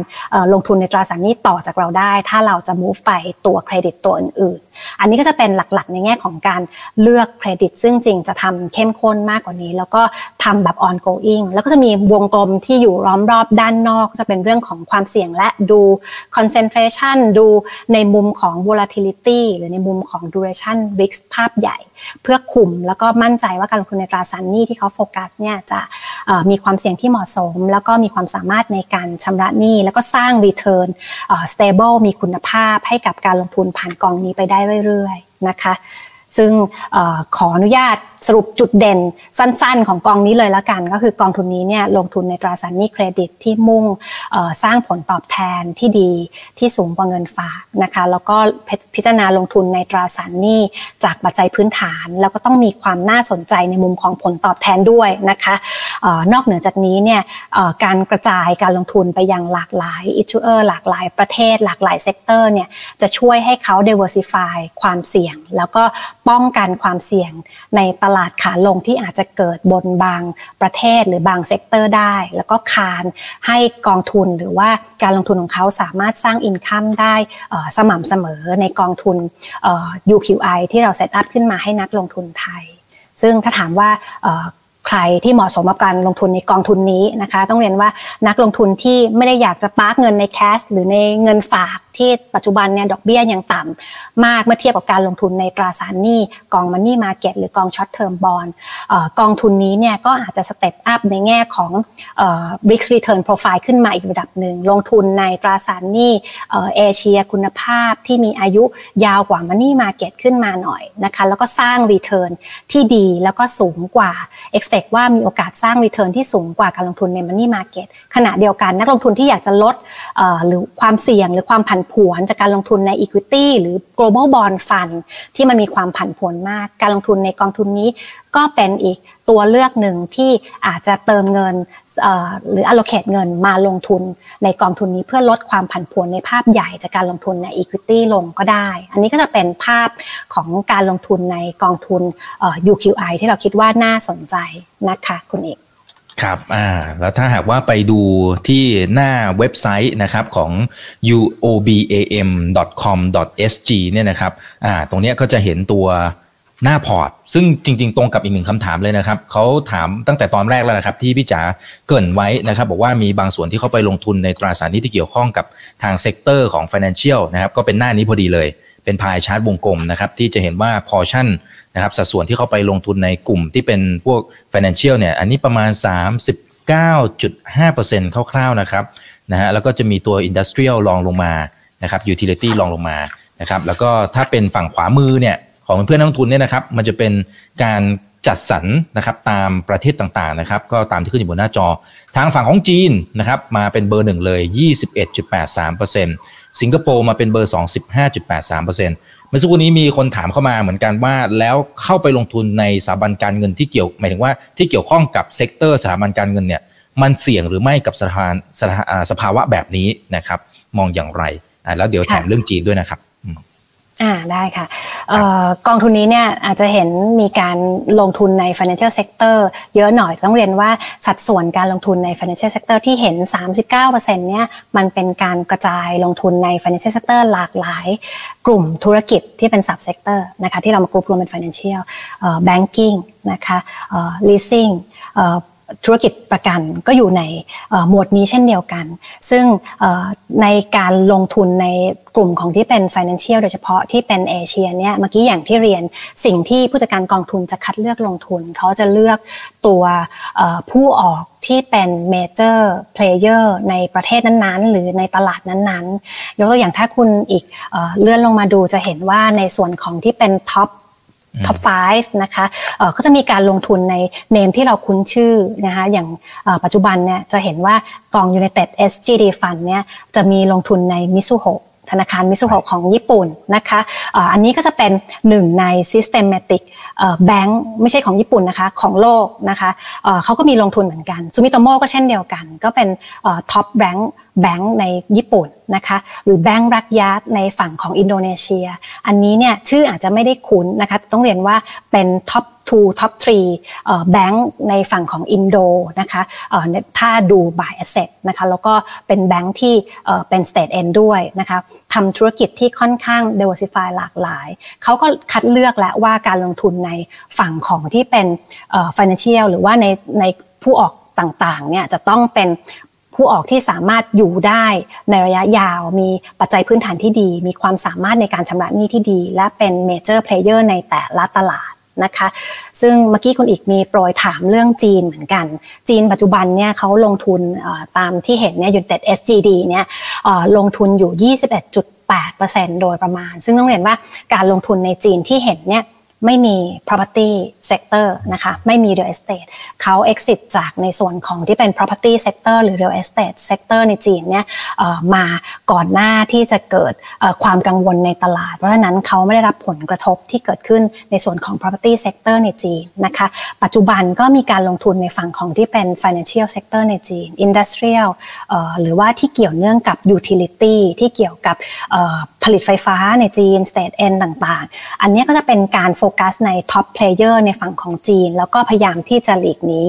ลงทุนในตราสารหนี้ต่อจากเราได้ถ้าเราจะ move ไปตัวเครดิตตัวอื่นๆอันนี้ก็จะเป็นหลักๆในแง่ของการเลือกเครดิตซึ่งจริงจะทำเข้มข้นมากกว่านี้แล้วก็ทำแบบ ongoing แล้วก็จะมีวงกลมที่อยู่ล้อมรอบด้านนอกจะเป็นเรื่องของความเสี่ยงและดู concentration ดูในมุมของ volatility หรือในมุมของ duration risk ภาพใหญ่เพื่อคุมแล้วก็มั่นใจว่าการลงทุนในตราสารหนี้ที่เขาโฟกัสเนี่ยจะมีความเสี่ยงที่เหมาะสมแล้วก็มีความสามารถในการชำระหนี้แล้วก็สร้าง return stable มีคุณภาพให้กับการลงทุนผ่านกองนี้ไปได้เรื่อยๆนะคะซึ่งขออนุญาตสรุปจุดเด่นสั้นๆของกองนี้เลยละกันก็คือกองทุนนี้เนี่ยลงทุนในตราสารหนี้เครดิตที่มุ่งสร้างผลตอบแทนที่ดีที่สูงกว่าเงินฝากนะคะแล้วก็พิจารณาลงทุนในตราสารหนี้จากปัจจัยพื้นฐานแล้วก็ต้องมีความน่าสนใจในมุมของผลตอบแทนด้วยนะคะนอกเหนือจากนี้เนี่ยการกระจายการลงทุนไปยังหลากหลาย issuer หลากหลายประเทศหลากหลายเซกเตอร์เนี่ยจะช่วยให้เขา diversify ความเสี่ยงแล้วก็ป้องกันความเสี่ยงในตลาดขาลงที่อาจจะเกิดบนบางประเทศหรือบางเซกเตอร์ได้แล้วก็คานให้กองทุนหรือว่าการลงทุนของเขาสามารถสร้างอินคัมได้สม่ำเสมอในกองทุน ยู คิว ไอ ที่เราเซตอัพขึ้นมาให้นักลงทุนไทยซึ่งถ้าถามว่าใครที่เหมาะสมกับการลงทุนในกองทุนนี้นะคะต้องเรียนว่านักลงทุนที่ไม่ได้อยากจะปาร์กเงินในแคชหรือในเงินฝากที่ปัจจุบันเนี่ยดอกเบี้ยยังต่ำมากเมื่อเทียบกับการลงทุนในตราสารหนี้กองมันนี่มาร์เก็ตหรือกองช็อตเทอมบอนด์กองทุนนี้เนี่ยก็อาจจะสเต็ปอัพในแง่ของ risk return profile ขึ้นมาอีกระดับหนึ่งลงทุนในตราสารหนี้เอเชียคุณภาพที่มีอายุยาวกว่ามันนี่มาร์เก็ตขึ้นมาหน่อยนะคะแล้วก็สร้าง return ที่ดีแล้วก็สูงกว่า expect ว่ามีโอกาสสร้าง return ที่สูงกว่าการลงทุนในมันนี่มาร์เก็ตขณะเดียวกันนักลงทุนที่อยากจะลดหรือความเสี่ยงหรือความผันผวนจากการลงทุนใน equity หรือ global bond fund ที่มันมีความผันผวนมากการลงทุนในกองทุนนี้ก็เป็นอีกตัวเลือกหนึ่งที่อาจจะเติมเงินหรือ allocate เงินมาลงทุนในกองทุนนี้เพื่อลดความผันผวนในภาพใหญ่จากการลงทุนใน equity ลงก็ได้อันนี้ก็จะเป็นภาพของการลงทุนในกองทุน ยู คิว ไอ ที่เราคิดว่าน่าสนใจนะคะคุณเอกครับอ่าแล้วถ้าหากว่าไปดูที่หน้าเว็บไซต์นะครับของ ยู โอ บาม ดอท คอม ดอท เอส จี เนี่ยนะครับอ่าตรงเนี้ยก็จะเห็นตัวหน้าพอร์ตซึ่งจริงๆตรงกับอีกหนึ่งคำถามเลยนะครับเขาถามตั้งแต่ตอนแรกแล้วนะครับที่พี่จ๋าเกริ่นไว้นะครับบอกว่ามีบางส่วนที่เขาไปลงทุนในตราสารหนี้ที่เกี่ยวข้องกับทางเซกเตอร์ของ Financial นะครับก็เป็นหน้านี้พอดีเลยเป็นพายชาร์ตวงกลมนะครับที่จะเห็นว่าพอร์ชั่นนะครับสัดส่วนที่เขาไปลงทุนในกลุ่มที่เป็นพวก Financial เนี่ยอันนี้ประมาณ สามสิบเก้าจุดห้าเปอร์เซ็นต์ คร่าวๆนะครับนะฮะแล้วก็จะมีตัว Industrial รองลงมานะครับ Utility รองลงมานะครับแล้วก็ถ้าเป็นฝั่งขวามือเนี่ยของเพื่อนนักลงทุนเนี่ยนะครับมันจะเป็นการจัดสรรนะครับตามประเทศต่างๆนะครับก็ตามที่ขึ้นอยู่บนหน้าจอทางฝั่งของจีนนะครับมาเป็นเบอร์หนึ่งเลย ยี่สิบเอ็ดจุดแปดสามเปอร์เซ็นต์ สิงคโปร์มาเป็นเบอร์สอง สิบห้าจุดแปดสามเปอร์เซ็นต์ เมื่อสักครู่นี้มีคนถามเข้ามาเหมือนกันว่าแล้วเข้าไปลงทุนในสถาบันการเงินที่เกี่ยวหมายถึงว่าที่เกี่ยวข้องกับเซกเตอร์สถาบันการเงินเนี่ยมันเสี่ยงหรือไม่กับสถานสภาวะแบบนี้นะครับมองอย่างไรแล้วเดี๋ยวแถมเรื่องจีนด้วยนะครับ อ่าได้ค่ะกองทุนนี้เนี่ยอาจจะเห็นมีการลงทุนใน financial sector เยอะหน่อยต้องเรียนว่าสัดส่วนการลงทุนใน financial sector ที่เห็น สามสิบเก้าเปอร์เซ็นต์ เนี่ยมันเป็นการกระจายลงทุนใน financial sector หลากหลายกลุ่มธุรกิจที่เป็น sub sector นะคะที่เรามากรุ๊ปรวมเป็น financial banking นะคะ leasingธุรกิจประกันก็อยู่ในหมวดนี้เช่นเดียวกันซึ่งในการลงทุนในกลุ่มของที่เป็น Financial โดยเฉพาะที่เป็นเอเชียเนี่ยเมื่อกี้อย่างที่เรียนสิ่งที่ผู้จัดการกองทุนจะคัดเลือกลงทุนเขาจะเลือกตัวผู้ออกที่เป็น Major Player ในประเทศนั้นๆหรือในตลาดนั้นๆยกตัวอย่างถ้าคุณอีกเลื่อนลงมาดูจะเห็นว่าในส่วนของที่เป็น Topท็อปห้านะคะเอ่อก็จะมีการลงทุนในเนมที่เราคุ้นชื่อนะคะอย่างปัจจุบันเนี่ยจะเห็นว่ากอง United เอส จี ดี Fund เนี่ยจะมีลงทุนใน Mizuho ธนาคาร Mizuho ของญี่ปุ่นนะคะเอ่ออันนี้ก็จะเป็นหนึ่งใน Systematic เอ่อ Bank ไม่ใช่ของญี่ปุ่นนะคะของโลกนะคะเอ่อเค้าก็มีลงทุนเหมือนกัน Sumitomo ก็เช่นเดียวกันก็เป็นเอ่อ Top Bank แบงค์ในญี่ปุ่นนะคะหรือแบงค์รักยาร์ดในฝั่งของอินโดนีเซียอันนี้เนี่ยชื่ออาจจะไม่ได้คุ้นนะคะต้องเรียนว่าเป็นท็อปสองท็อปสามเอ่อแบงค์ในฝั่งของอินโดนะคะเอ่อถ้าดูบายแอสเซทนะคะแล้วก็เป็นแบงค์ที่เอ่อเป็น State End ด้วยนะคะทำธุรกิจที่ค่อนข้าง diversify หลากหลายเขาก็คัดเลือกแล้วว่าการลงทุนในฝั่งของที่เป็นเอ่อ financial หรือว่าในในผู้ออกต่างๆเนี่ยจะต้องเป็นผู้ออกที่สามารถอยู่ได้ในระยะยาวมีปัจจัยพื้นฐานที่ดีมีความสามารถในการชำระหนี้ที่ดีและเป็นเมเจอร์เพลเยอร์ในแต่ละตลาดนะคะซึ่งเมื่อกี้คุณอีกมีโปรยถามเรื่องจีนเหมือนกันจีนปัจจุบันเนี่ยเขาลงทุนตามที่เห็นเนี่ย United เอส จี ดี เนี่ยลงทุนอยู่ ยี่สิบเอ็ดจุดแปดเปอร์เซ็นต์ โดยประมาณซึ่งต้องเรียนว่าการลงทุนในจีนที่เห็นเนี่ยไม่มี property sector นะคะไม่มี real estate เขา exit จากในส่วนของที่เป็น property sector หรือ real estate sector ในจีนเนี่ยมาก่อนหน้าที่จะเกิดความกังวลในตลาดเพราะฉะนั้นเขาไม่ได้รับผลกระทบที่เกิดขึ้นในส่วนของ property sector ในจีนนะคะปัจจุบันก็มีการลงทุนในฝั่งของที่เป็น financial sector ในจีน industrial หรือว่าที่เกี่ยวเนื่องกับ utility ที่เกี่ยวกับผลิตไฟฟ้าในจีน state end ต่างๆอันนี้ก็จะเป็นการโฟกัสในท็อปเพลเยอร์ในฝั่งของจีนแล้วก็พยายามที่จะหลีกหนี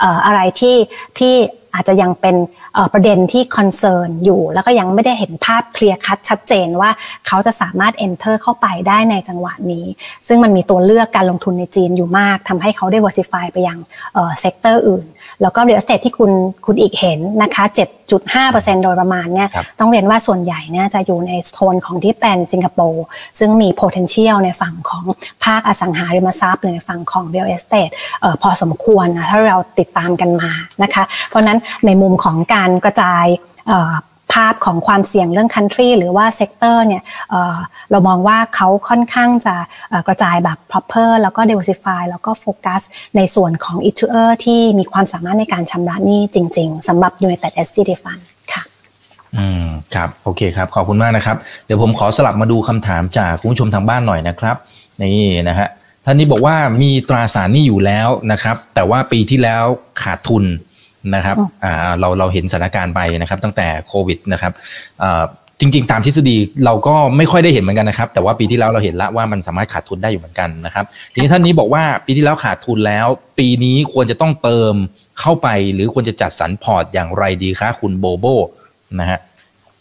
เอ่ออะไรที่ที่อาจจะยังเป็นเอ่อประเด็นที่คอนเซิร์นอยู่แล้วก็ยังไม่ได้เห็นภาพเคลียร์คัทชัดเจนว่าเขาจะสามารถ enter เข้าไปได้ในจังหวะนี้ซึ่งมันมีตัวเลือกการลงทุนในจีนอยู่มากทำให้เขาได้ diversify ไปยังเอ่อเซกเตอร์อื่นแล้วก็ real estate ที่คุณคุณอีกเห็นนะคะ เจ็ดจุดห้าเปอร์เซ็นต์ โดยประมาณเนี่ยต้องเรียนว่าส่วนใหญ่เนี่ยจะอยู่ในโซนของที่เป็นสิงคโปร์ซึ่งมี potential ในฝั่งของภาคอสังหาริมทรัพย์หรือในฝั่งของ real estate เอ่อพอสมควรนะถ้าเราติดตามกันมานะคะเพราะนั้นในมุมของการกระจายเอ่อภาพของความเสี่ยงเรื่อง country หรือว่า sector เนี่ยเอ่อเรามองว่าเขาค่อนข้างจะกระจายแบบ proper แล้วก็ diversify แล้วก็โฟกัสในส่วนของ issuer ที่มีความสามารถในการชำระหนี้จริงๆสำหรับ United เอส จี ดี Fund ค่ะอืมครับโอเคครับขอบคุณมากนะครับเดี๋ยวผมขอสลับมาดูคำถามจากคุณผู้ชมทางบ้านหน่อยนะครับนี่นะฮะท่านนี้บอกว่ามีตราสารหนี้อยู่แล้วนะครับแต่ว่าปีที่แล้วขาดทุนนะครับอ่าเราเราเห็นสถานการณ์ไปนะครับตั้งแต่โควิดนะครับอ่าจริงๆตามทฤษฎีเราก็ไม่ค่อยได้เห็นเหมือนกันนะครับแต่ว่าปีที่แล้วเราเห็นละว่ามันสามารถขาดทุนได้อยู่เหมือนกันนะครับทีนี้ท่านนี้บอกว่าปีที่แล้วขาดทุนแล้วปีนี้ควรจะต้องเติมเข้าไปหรือควรจะจัดสรรพอร์ตอย่างไรดีคะคุณโบโบนะฮะ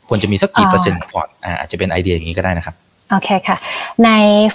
ควรจะมีสักกี่เปอร์เซ็นต์พอร์ตอ่าอาจจะเป็นไอเดียอย่างนี้ก็ได้นะครับโอเคค่ะใน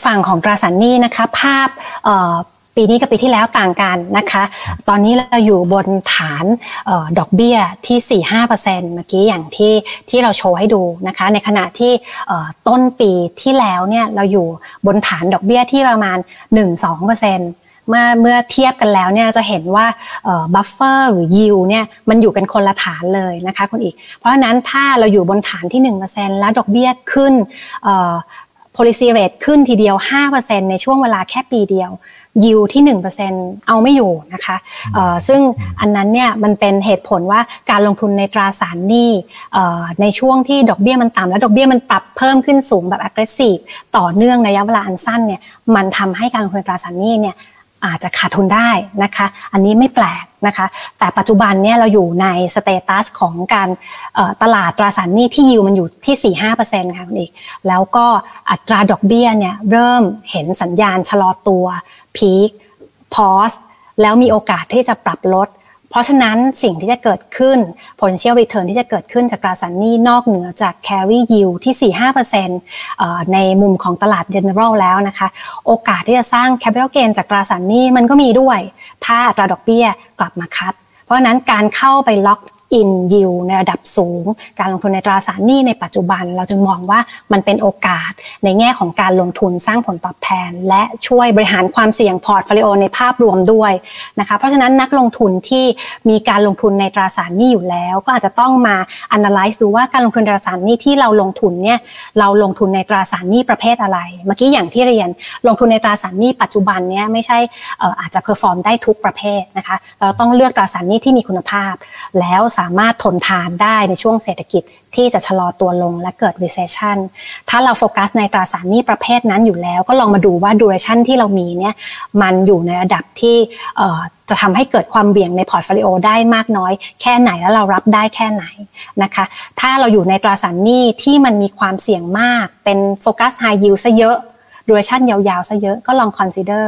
ฝั่งของตราสารหนี้นะคะภาพเอ่อปีนี้กับปีที่แล้วต่างกันนะคะตอนนี้เราอยู่บนฐานเอ่อดอกเบี้ยที่ สี่ถึงห้าเปอร์เซ็นต์ เมื่อกี้อย่างที่ที่เราโชว์ให้ดูนะคะในขณะที่เอ่อต้นปีที่แล้วเนี่ยเราอยู่บนฐานดอกเบี้ยที่ประมาณ หนึ่งถึงสองเปอร์เซ็นต์เมื่อเมื่อเทียบกันแล้วเนี่ยเราจะเห็นว่าเอ่อบัฟเฟอร์หรือยิลด์เนี่ยมันอยู่กันคนละฐานเลยนะคะคุณอีกเพราะฉะนั้นถ้าเราอยู่บนฐานที่ หนึ่งเปอร์เซ็นต์ แล้วดอกเบี้ยขึ้นเอ่อ policy rate ขึ้นทีเดียว ห้าเปอร์เซ็นต์ ในช่วงเวลาแค่ปีเดียวยิวที่ หนึ่งเปอร์เซ็นต์ เอาไม่อยู่นะคะเอ่อซึ่งอันนั้นเนี่ยมันเป็นเหตุผลว่าการลงทุนในตราสารหนี้เอ่อในช่วงที่ดอกเบี้ยมันต่ำและดอกเบี้ยมันปรับเพิ่มขึ้นสูงแบบ aggressive ต่อเนื่องระยะเวลาอันสั้นเนี่ยมันทำให้การลงทุนตราสารหนี้เนี่ย อาจจะขาดทุนได้นะคะอันนี้ไม่แปลกนะคะแต่ปัจจุบันเนี่ยเราอยู่ในสเตตัสของการตลาดตราสารหนี้ที่ยิวมันอยู่ที่ สี่ถึงห้าเปอร์เซ็นต์ ค่ะคุณเอกแล้วก็อัตราดอกเบี้ยเนี่ยเริ่มเห็นสัญญาณชะลอตัวพีคพอสแล้วมีโอกาสที่จะปรับลดเพราะฉะนั้นสิ่งที่จะเกิดขึ้น potential return ที่จะเกิดขึ้นจากตราสารหนี้นอกเหนือจาก carry yield ที่ สี่ถึงห้าเปอร์เซ็นต์ ในมุมของตลาด general แล้วนะคะโอกาสที่จะสร้าง capital gain จากตราสารหนี้มันก็มีด้วยถ้าอัตราดอกเบี้ยกลับมาคัดเพราะฉะนั้นการเข้าไปล็อกอิน yield ในระดับสูงการลงทุนในตราสารหนี้ในปัจจุบันเราจึงมองว่ามันเป็นโอกาสในแง่ของการลงทุนสร้างผลตอบแทนและช่วยบริหารความเสี่ยงพอร์ตโฟลิโอในภาพรวมด้วยนะคะเพราะฉะนั้นนักลงทุนที่มีการลงทุนในตราสารหนี้อยู่แล้วก็อาจจะต้องมา analyze ดูว่าการลงทุนตราสารหนี้ที่เราลงทุนเนี่ยเราลงทุนในตราสารหนี้ประเภทอะไรเมื่อกี้อย่างที่เรียนลงทุนในตราสารหนี้ปัจจุบันเนี่ยไม่ใช่อาจจะ perform ได้ทุกประเภทนะคะเราต้องเลือกตราสารหนี้ที่มีคุณภาพแล้วสามารถทนทานได้ในช่วงเศรษฐกิจที่จะชะลอตัวลงและเกิด recession ถ้าเราโฟกัสในตราสารหนี้ประเภทนั้นอยู่แล้วก็ลองมาดูว่า duration ที่เรามีเนี่ยมันอยู่ในระดับที่จะทำให้เกิดความเบี่ยงในพอร์ตโฟลิโอได้มากน้อยแค่ไหนและเรารับได้แค่ไหนนะคะถ้าเราอยู่ในตราสารหนี้ที่มันมีความเสี่ยงมากเป็นโฟกัส high yield ซะเยอะ duration ยาวๆซะเยอะก็ลอง consider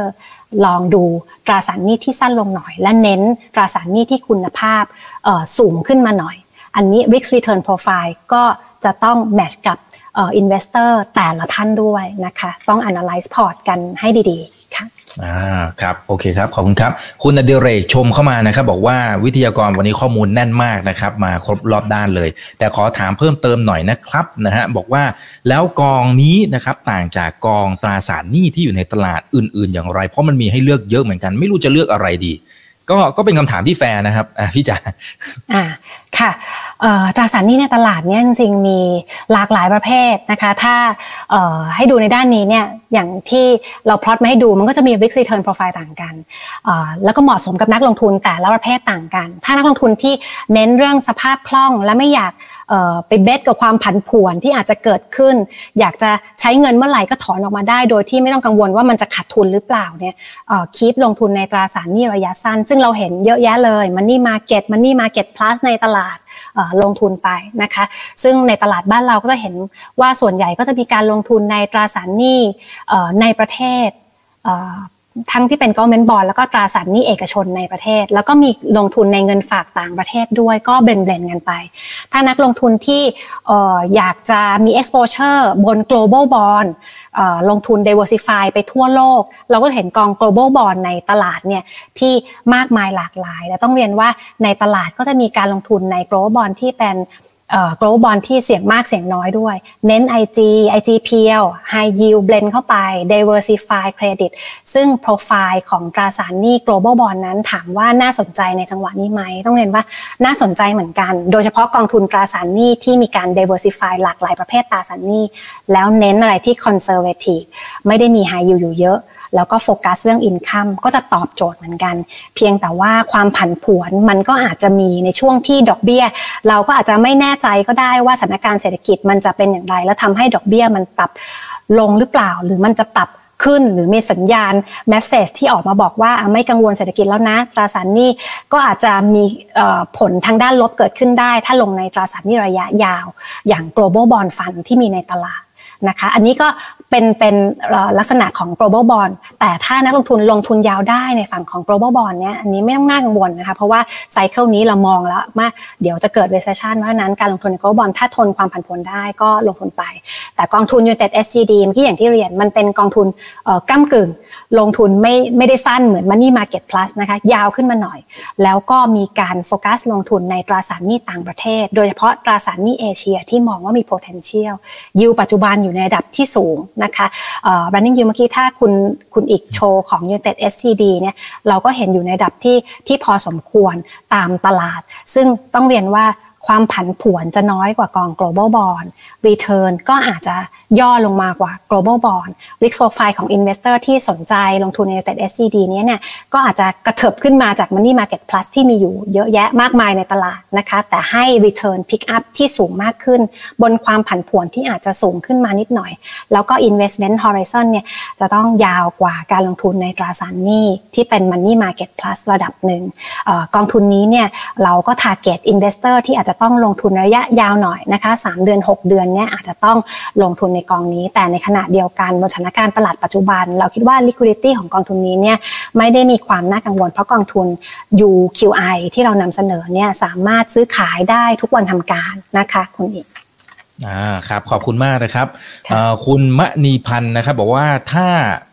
ลองดูตราสารหนี้ที่สั้นลงหน่อยและเน้นตราสารหนี้ที่คุณภาพสูงขึ้นมาหน่อยอันนี้ risk return profile ก็จะต้องแมทช์กับ investor แต่ละท่านด้วยนะคะต้อง analyze port กันให้ดีๆค่ะอ่าครับโอเคครับขอบคุณครับคุณอดิเรกชมเข้ามานะครับบอกว่าวิทยากรวันนี้ข้อมูลแน่นมากนะครับมาครบรอบด้านเลยแต่ขอถามเพิ่มเติมหน่อยนะครับนะฮะบอกว่าแล้วกองนี้นะครับต่างจากกองตราสารหนี้ที่อยู่ในตลาดอื่นๆอย่างไรเพราะมันมีให้เลือกเยอะเหมือนกันไม่รู้จะเลือกอะไรดีก็ก็เป็นคำถามที่แฟร์นะครับอ่ะพี่จ๋าอ่าค่ะตราสารหนี้ในตลาดเนี่ยจริงๆมีหลากหลายประเภทนะคะถ้าให้ดูในด้านนี้เนี่ยอย่างที่เราพลอตมาให้ดูมันก็จะมี risk return profile ต่างกันแล้วก็เหมาะสมกับนักลงทุนแต่ละประเภทต่างกันถ้านักลงทุนที่เน้นเรื่องสภาพคล่องและไม่อยากไปเบสกับความผันผวนที่อาจจะเกิดขึ้นอยากจะใช้เงินเมื่อไหร่ก็ถอนออกมาได้โดยที่ไม่ต้องกังวลว่ามันจะขาดทุนหรือเปล่าเนี่ยคีปลงทุนในตราสารหนี้ระยะสั้นซึ่งเราเห็นเยอะแยะเลย Money Market Money Market Plus ในตลาดลงทุนไปนะคะซึ่งในตลาดบ้านเราก็จะเห็นว่าส่วนใหญ่ก็จะมีการลงทุนในตราสารหนี้ในประเทศทั้งที่เป็น government bond แล้วก็ตราสารหนี้เอกชนในประเทศแล้วก็มีลงทุนในเงินฝากต่างประเทศด้วยก็เบลนด์กันไปถ้านักลงทุนที่อยากจะมี exposure บน global bond ลงทุน diversify ไปทั่วโลกเราก็เห็นกอง global bond ในตลาดเนี่ยที่มากมายหลากหลายแต่ต้องเรียนว่าในตลาดก็จะมีการลงทุนใน global bond ที่เป็นglobal bond ที่เสี่ยงมากเสี่ยงน้อยด้วยเน้น ไอ จี ไอ จี พี แอล high yield blend เข้าไป diversify credit ซึ่ง profile ของตราสารหนี้ global bond นั้นถามว่าน่าสนใจในจังหวะนี้ไหมต้องเรียนว่าน่าสนใจเหมือนกันโดยเฉพาะกองทุนตราสารหนี้ที่มีการ diversify หลากหลายประเภทตราสารหนี้แล้วเน้นอะไรที่ conservative ไม่ได้มี high yield อยู่เยอะแล้วก็โฟกัสเรื่อง income ก็จะตอบโจทย์เหมือนกันเพียงแต่ว่าความผันผวนมันก็อาจจะมีในช่วงที่ดอกเบี้ยเราก็อาจจะไม่แน่ใจก็ได้ว่าสถานการณ์เศรษฐกิจมันจะเป็นอย่างไรแล้วทำให้ดอกเบี้ยมันปรับลงหรือเปล่าหรือมันจะปรับขึ้นหรือมีสัญญาณแมสเสจที่ออกมาบอกว่าไม่กังวลเศรษฐกิจแล้วนะตราสารหนี้ก็อาจจะมีผลทางด้านลบเกิดขึ้นได้ถ้าลงในตราสารหนี้ระยะยาวอย่าง global bond fund ที่มีในตลาดนะคะอันนี้ก็เป็นเป็นลักษณะของ global bond แต่ถ้านักลงทุนลงทุนยาวได้ในฝั่งของ global bond เนี่ยอันนี้ไม่ต้องน่ากังวลนะคะเพราะว่าไซเคิลนี้เรามองแล้วว่าเดี๋ยวจะเกิด recession เพราะฉะนั้นการลงทุนใน global bond ถ้าทนความผันผวนได้ก็ลงทุนไปแต่กองทุน United เอส จี ดี เมื่อกี้อย่างที่เรียนมันเป็นกองทุนก้ำกึ่งลงทุนไม่ไม่ได้สั้นเหมือน Money Market Plus นะคะยาวขึ้นมาหน่อยแล้วก็มีการโฟกัสลงทุนในตราสารหนี้ต่างประเทศโดยเฉพาะตราสารหนี้เอเชียที่มองว่ามี potential ยิวปัจจุบันอยู่ในระดับที่สูงนะคะ running yield เมื่อกี้ถ้าคุณคุณอีกโชว์ของ United เอส จี ดี เนี่ยเราก็เห็นอยู่ในระดับที่ที่พอสมควรตามตลาดซึ่งต้องเรียนว่า ความผันผวนจะน้อยกว่ากอง global bond return ก็อาจจะย่อลงมากว่า global bond risk profile ของ investor ที่สนใจลงทุนใน United เอส จี ดี เนี้ยเนี่ยก็อาจจะกระเถิบขึ้นมาจาก money market plus ที่มีอยู่เยอะแยะมากมายในตลาดนะคะแต่ให้ return pick up ที่สูงมากขึ้นบนความผันผวนที่อาจจะสูงขึ้นมานิดหน่อยแล้วก็ investment horizon เนี่ยจะต้องยาวกว่าการลงทุนในตราสารหนี้ที่เป็น money market plus ระดับหนึ่งกองทุนนี้เนี่ยเราก็ target investor ที่อาจจะต้องลงทุนระยะยาวหน่อยนะคะสามเดือนหกเดือนเนี่ยอาจจะต้องลงทุนในกองนี้แต่ในขณะเดียวกันบนสถานการณ์ตลาดปัจจุบันเราคิดว่า liquidity ของกองทุนนี้เนี่ยไม่ได้มีความน่ากังวลเพราะกองทุน ยู คิว ไอ ที่เรานำเสนอเนี่ยสามารถซื้อขายได้ทุกวันทำการนะคะคุณอีกอ่าครับขอบคุณมากนะครับคุณมณีพันธ์นะครับบอกว่าถ้า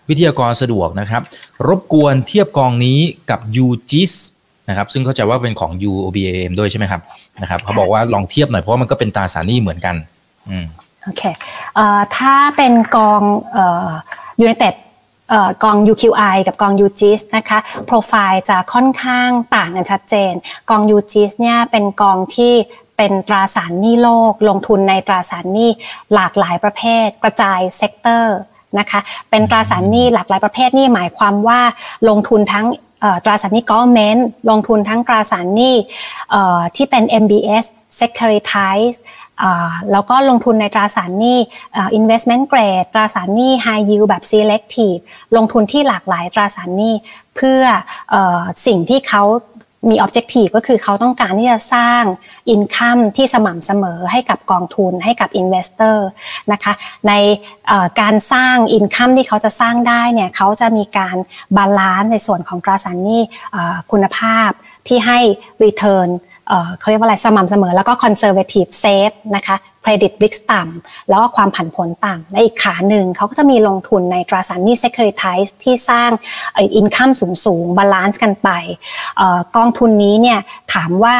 วิทยากรสะดวกนะครับรบกวนเทียบกองนี้กับ ยู จี ไอ เอสนะครับซึ่งเข้าใจว่าเป็นของ ยู โอ บี เอ เอ็ม ด้วยใช่ไหมครับนะครับเขาบอกว่าลองเทียบหน่อยเพราะว่ามันก็เป็นตราสารหนี้เหมือนกันอืมโอเคเอ่อถ้าเป็นกองเอ่อ Unitedเอ่อกอง ยู คิว ไอ กับกอง ยู จี ไอ เอส นะคะโปรไฟล์จะค่อนข้างต่างกันชัดเจนกอง ยู จี ไอ เอส เนี่ยเป็นกองที่เป็นตราสารหนี้โลกลงทุนในตราสารหนี้หลากหลายประเภทกระจายเซกเตอร์นะคะเป็นตราสารหนี้หลากหลายประเภทนี่หมายความว่าลงทุนทั้งตราสารหนี้ government ลงทุนทั้งตราสารหนี้ที่เป็น เอ็ม บี เอส securitize แล้วก็ลงทุนในตราสารหนี้ investment grade ตราสารหนี้ high yield แบบ selective ลงทุนที่หลากหลายตราสารหนี้เพื่อสิ่งที่เขามี objective ก็คือเขาต้องการที่จะสร้าง income ที่สม่ำเสมอให้กับกองทุนให้กับ investor นะคะในการสร้าง income ที่เขาจะสร้างได้เนี่ยเขาจะมีการบาลานซ์ในส่วนของตราสารหนี้คุณภาพที่ให้ return เขาเรียกว่าอะไรสม่ำเสมอแล้วก็ conservative safe นะคะเครดิตริสต่ำแล้วก็ความผันผวนต่ำในอีกขาหนึ่งเขาก็จะมีลงทุนในตราสารหนี้ securitize ที่สร้างอินคัมสูงๆบาลานซ์กันไปกองทุนนี้เนี่ยถามว่า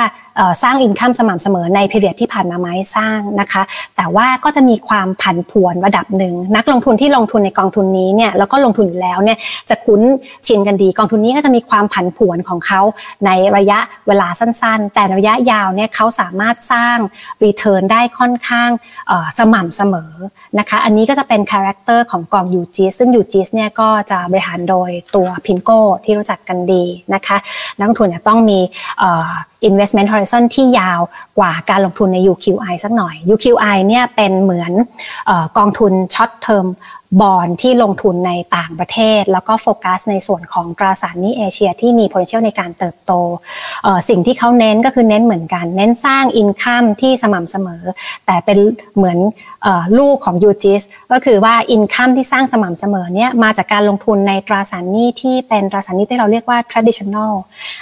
สร้างอินคัมสม่ำเสมอในพีเรียดที่ผ่านมาไหมสร้างนะคะแต่ว่าก็จะมีความผันผวนระดับหนึ่งนักลงทุนที่ลงทุนในกองทุนนี้เนี่ยแล้วก็ลงทุนอยู่แล้วเนี่ยจะคุ้นชินกันดีกองทุนนี้ก็จะมีความผันผวนของเขาในระยะเวลาสั้นๆแต่ระยะยาวเนี่ยเขาสามารถสร้าง return ได้ค่อนข้างสม่ำเสมอนะคะอันนี้ก็จะเป็นคาแรคเตอร์ของกอง ยู จี ไอ เอส ซึ่ง ยู จี ไอ เอส เนี่ยก็จะบริหารโดยตัวพิมโก้ที่รู้จักกันดีนะคะนักลงทุนจะต้องมี investment horizon ที่ยาวกว่าการลงทุนใน ยู คิว ไอ สักหน่อย ยู คิว ไอ เนี่ยเป็นเหมือนกองทุน short term bond ที่ลงทุนในต่างประเทศแล้วก็โฟกัสในส่วนของตราสารหนี้เอเชียที่มี potential ในการเติบโตสิ่งที่เขาเน้นก็คือเน้นเหมือนกันเน้นสร้าง income ที่สม่ำเสมอแต่เป็นเหมือนลูกของ ยู จี ไอ เอส ก็คือว่า income ที่สร้างสม่ำเสมอเนี่ยมาจากการลงทุนในตราสารหนี้ที่เป็นตราสารหนี้ที่เราเรียกว่า traditional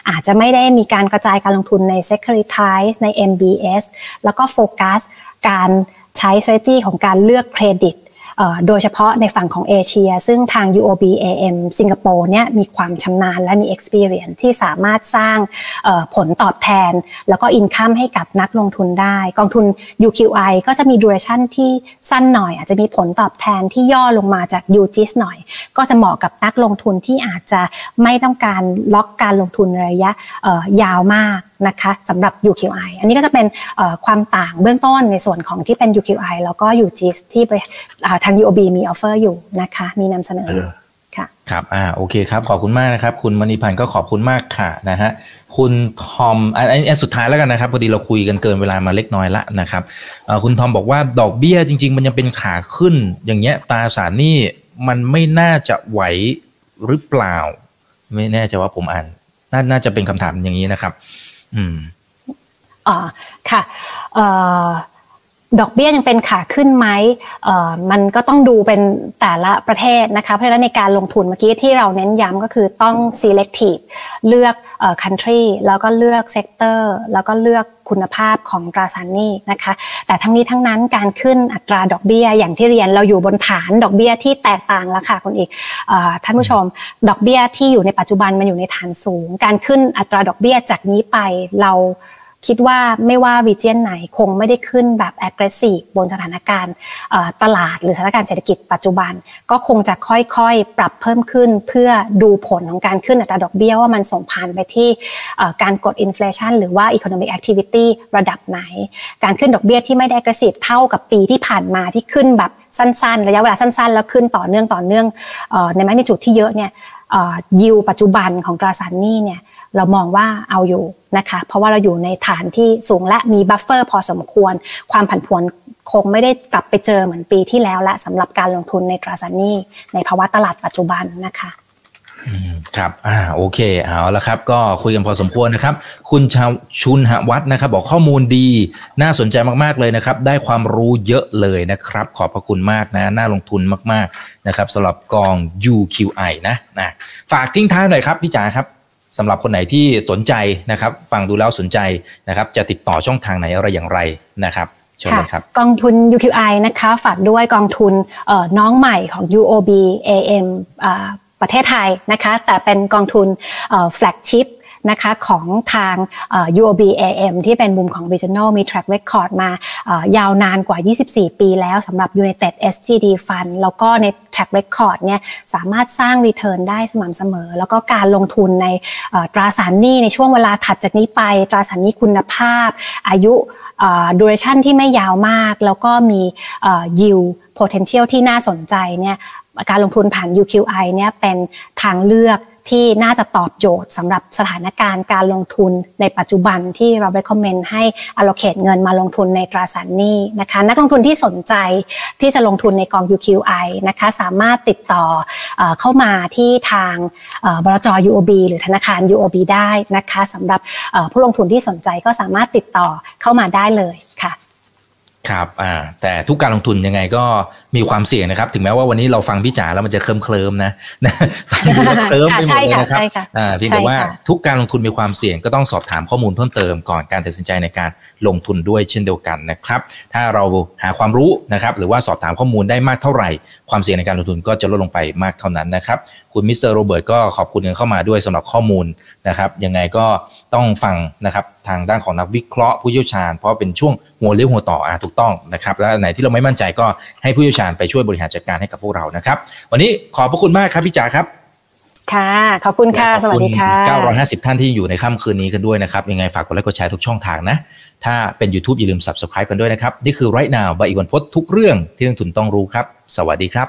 อาจจะไม่ได้มีการกระจายการลงทุนใน securitize ใน เอ็ม บี เอส แล้วก็โฟกัสการใช้ strategy ของการเลือกเครดิตโดยเฉพาะในฝั่งของเอเชียซึ่งทาง ยู โอ บี เอ เอ็ม สิงคโปร์เนี่ยมีความชำนาญและมี experience ที่สามารถสร้างผลตอบแทนแล้วก็ income ให้กับนักลงทุนได้กองทุน ยู คิว ไอ ก็จะมี duration ที่สั้นหน่อยอาจจะมีผลตอบแทนที่ย่อลงมาจาก ยู จี ไอ เอส หน่อยก็จะเหมาะกับนักลงทุนที่อาจจะไม่ต้องการล็อกการลงทุนระยะยาวมากนะคะสำหรับ ยู คิว ไอ อันนี้ก็จะเป็นความต่างเบื้องต้นในส่วนของที่เป็น ยู คิว ไอ แล้วก็ ยู จี ไอ เอส ที่ทาง ยู โอ บี มีออฟเฟอร์อยู่นะคะมีนำเสนอค่ะครับอ่าโอเคครับขอบคุณมากนะครับคุณมณีพันธ์ก็ขอบคุณมากค่ะนะฮะคุณทอมอันนี้สุดท้ายแล้วกันนะครับพอดีเราคุยกันเกินเวลามาเล็กน้อยละนะครับคุณทอมบอกว่าดอกเบี้ยจริงๆมันยังเป็นขาขึ้นอย่างเงี้ยตราสารหนี้มันไม่น่าจะไหวหรือเปล่าไม่แน่ใจว่าผมอ่านน่าจะเป็นคำถามอย่างนี้นะครับอืมอ่าค่ะเอ่อดอกเบี้ยยังเป็นขาขึ้นไหมเอ่อมันก็ต้องดูเป็นแต่ละประเทศนะคะเพราะฉะนั้นในการลงทุนเมื่อกี้ที่เราเน้นย้ำก็คือต้อง selective เลือกเอ่อ country แล้วก็เลือก sector แล้วก็เลือกคุณภาพของตราสารหนี้นะคะแต่ทั้งนี้ทั้งนั้นการขึ้นอัตราดอกเบี้ยอย่างที่เรียนเราอยู่บนฐานดอกเบี้ยที่แตกต่างแล้วค่ะคุณอีกท่านผู้ชมดอกเบี้ยที่อยู่ในปัจจุบันมันอยู่ในฐานสูงการขึ้นอัตราดอกเบี้ยจากนี้ไปเรา คิดว่าไม่ว่า region ไหนคงไม่ได้ขึ้นแบบ aggressive บนสถานการณ์ตลาดหรือสถานการณ์เศรษฐกิจปัจจุบันก็คงจะค่อยๆปรับเพิ่มขึ้นเพื่อดูผลของการขึ้นอัตราดอกเบี้ยว่ามันส่งผ่านไปที่การกด inflation หรือว่า economic activity ระดับไหนการขึ้นดอกเบี้ยที่ไม่ได้ aggressive เท่ากับปีที่ผ่านมาที่ขึ้นแบบสั้นๆระยะเวลาสั้นๆแล้วขึ้นต่อเนื่องต่อเนื่องในแมกนิจูดที่เยอะเนี่ยยิวปัจจุบันของตราสารหนี้เนี่ยเรามองว่าเอาอยู่นะคะเพราะว่าเราอยู่ในฐานที่สูงและมีบัฟเฟอร์พอสมควรความผันผวนคงไม่ได้กลับไปเจอเหมือนปีที่แล้วและสำหรับการลงทุนในตราสารหนี้ในภาวะตลาดปัจจุบันนะคะครับอ่าโอเคเอาละครับก็คุยกันพอสมควรนะครับคุณชุนหวัฒน์นะครับบอกข้อมูลดีน่าสนใจมากๆเลยนะครับได้ความรู้เยอะเลยนะครับขอบพระคุณมากนะน่าลงทุนมากๆนะครับสำหรับกอง ยู คิว ไอ นะนะฝากทิ้งท้ายหน่อยครับพี่จ๋าครับสำหรับคนไหนที่สนใจนะครับฟังดูแล้วสนใจนะครับจะติดต่อช่องทางไหนอะไรอย่างไรนะครับกองทุน ยู คิว ไอ นะคะฝากด้วยกองทุนน้องใหม่ของ ยู โอ บี เอ เอ็มประเทศไทยนะคะแต่เป็นกองทุนแฟลกชิพนะคะของทาง ยู โอ บี เอ เอ็ม ที่เป็นมุมของ Regional มี Track Record มายาวนานกว่ายี่สิบสี่ปีแล้วสำหรับ United เอส จี ดี Fund แล้วก็ใน Track Record เนี่ยสามารถสร้าง Return ได้สม่ำเสมอแล้วก็การลงทุนในตราสารหนี้ในช่วงเวลาถัดจากนี้ไปตราสารหนี้คุณภาพอายุดูเรชั่นที่ไม่ยาวมากแล้วก็มี Yield Potential ที่น่าสนใจเนี่ยการลงทุนผ่าน ยู คิว ไอ เนี่ยเป็นทางเลือกที่น่าจะตอบโจทย์สำหรับสถานการณ์การลงทุนในปัจจุบันที่เรา recommend ให้ allocate เงินมาลงทุนในตราสารหนี้นะคะนักลงทุนที่สนใจที่จะลงทุนในกอง ยู คิว ไอ นะคะสามารถติดต่อเข้ามาที่ทางบลจ. ยู โอ บี หรือธนาคาร ยู โอ บี ได้นะคะสำหรับผู้ลงทุนที่สนใจก็สามารถติดต่อเข้ามาได้เลยค่ะครับอ่าแต่ทุกการลงทุนยังไงก็มีความเสี่ยงนะครับถึงแม้ว่าวันนี้เราฟังพี่จ๋าแล้วมันจะเคลิ้มเคลิ้มนะนะฟังดูเคลิ้มไปหมดเลยนะครับอ่าเพียงแต่ว่าทุกการลงทุนมีความเสี่ยงก็ต้องสอบถามข้อมูลเพิ่มเติมก่อนการตัดสินใจในการลงทุนด้วยเช่นเดียวกันนะครับถ้าเราหาความรู้นะครับหรือว่าสอบถามข้อมูลได้มากเท่าไหร่ความเสี่ยงในการลงทุนก็จะลดลงไปมากเท่านั้นนะครับคุณมิสเตอร์โรเบิร์ตก็ขอบคุณเข้ามาด้วยสำหรับข้อมูลนะครับยังไงก็ต้องฟังนะครับทางด้านของนักวิเคราะห์ผู้เชี่ยวชาญเพราะเป็นช่วงหัวเลี้ยวหัวต่อถูกต้องนะครับและไหนที่เราไม่มั่นใจก็ให้ผู้เชี่ยวชาญไปช่วยบริหารจัดการให้กับพวกเรานะครับวันนี้ขอบพระคุณมากครับพี่จ๋าครับค่ะขอบคุณค่ะสวัสดีค่ะเก้าร้อยห้าสิบท่านที่อยู่ในค่ำคืนนี้กันด้วยนะครับยังไงฝากกดไลค์กดแชร์ทุกช่องทางนะถ้าเป็น YouTube อย่าลืม Subscribe กันด้วยนะครับนี่คือ Right Now บายอีกวันพดทุกเรื่องที่นักทุนต้องรู้ครับสวัสดีครับ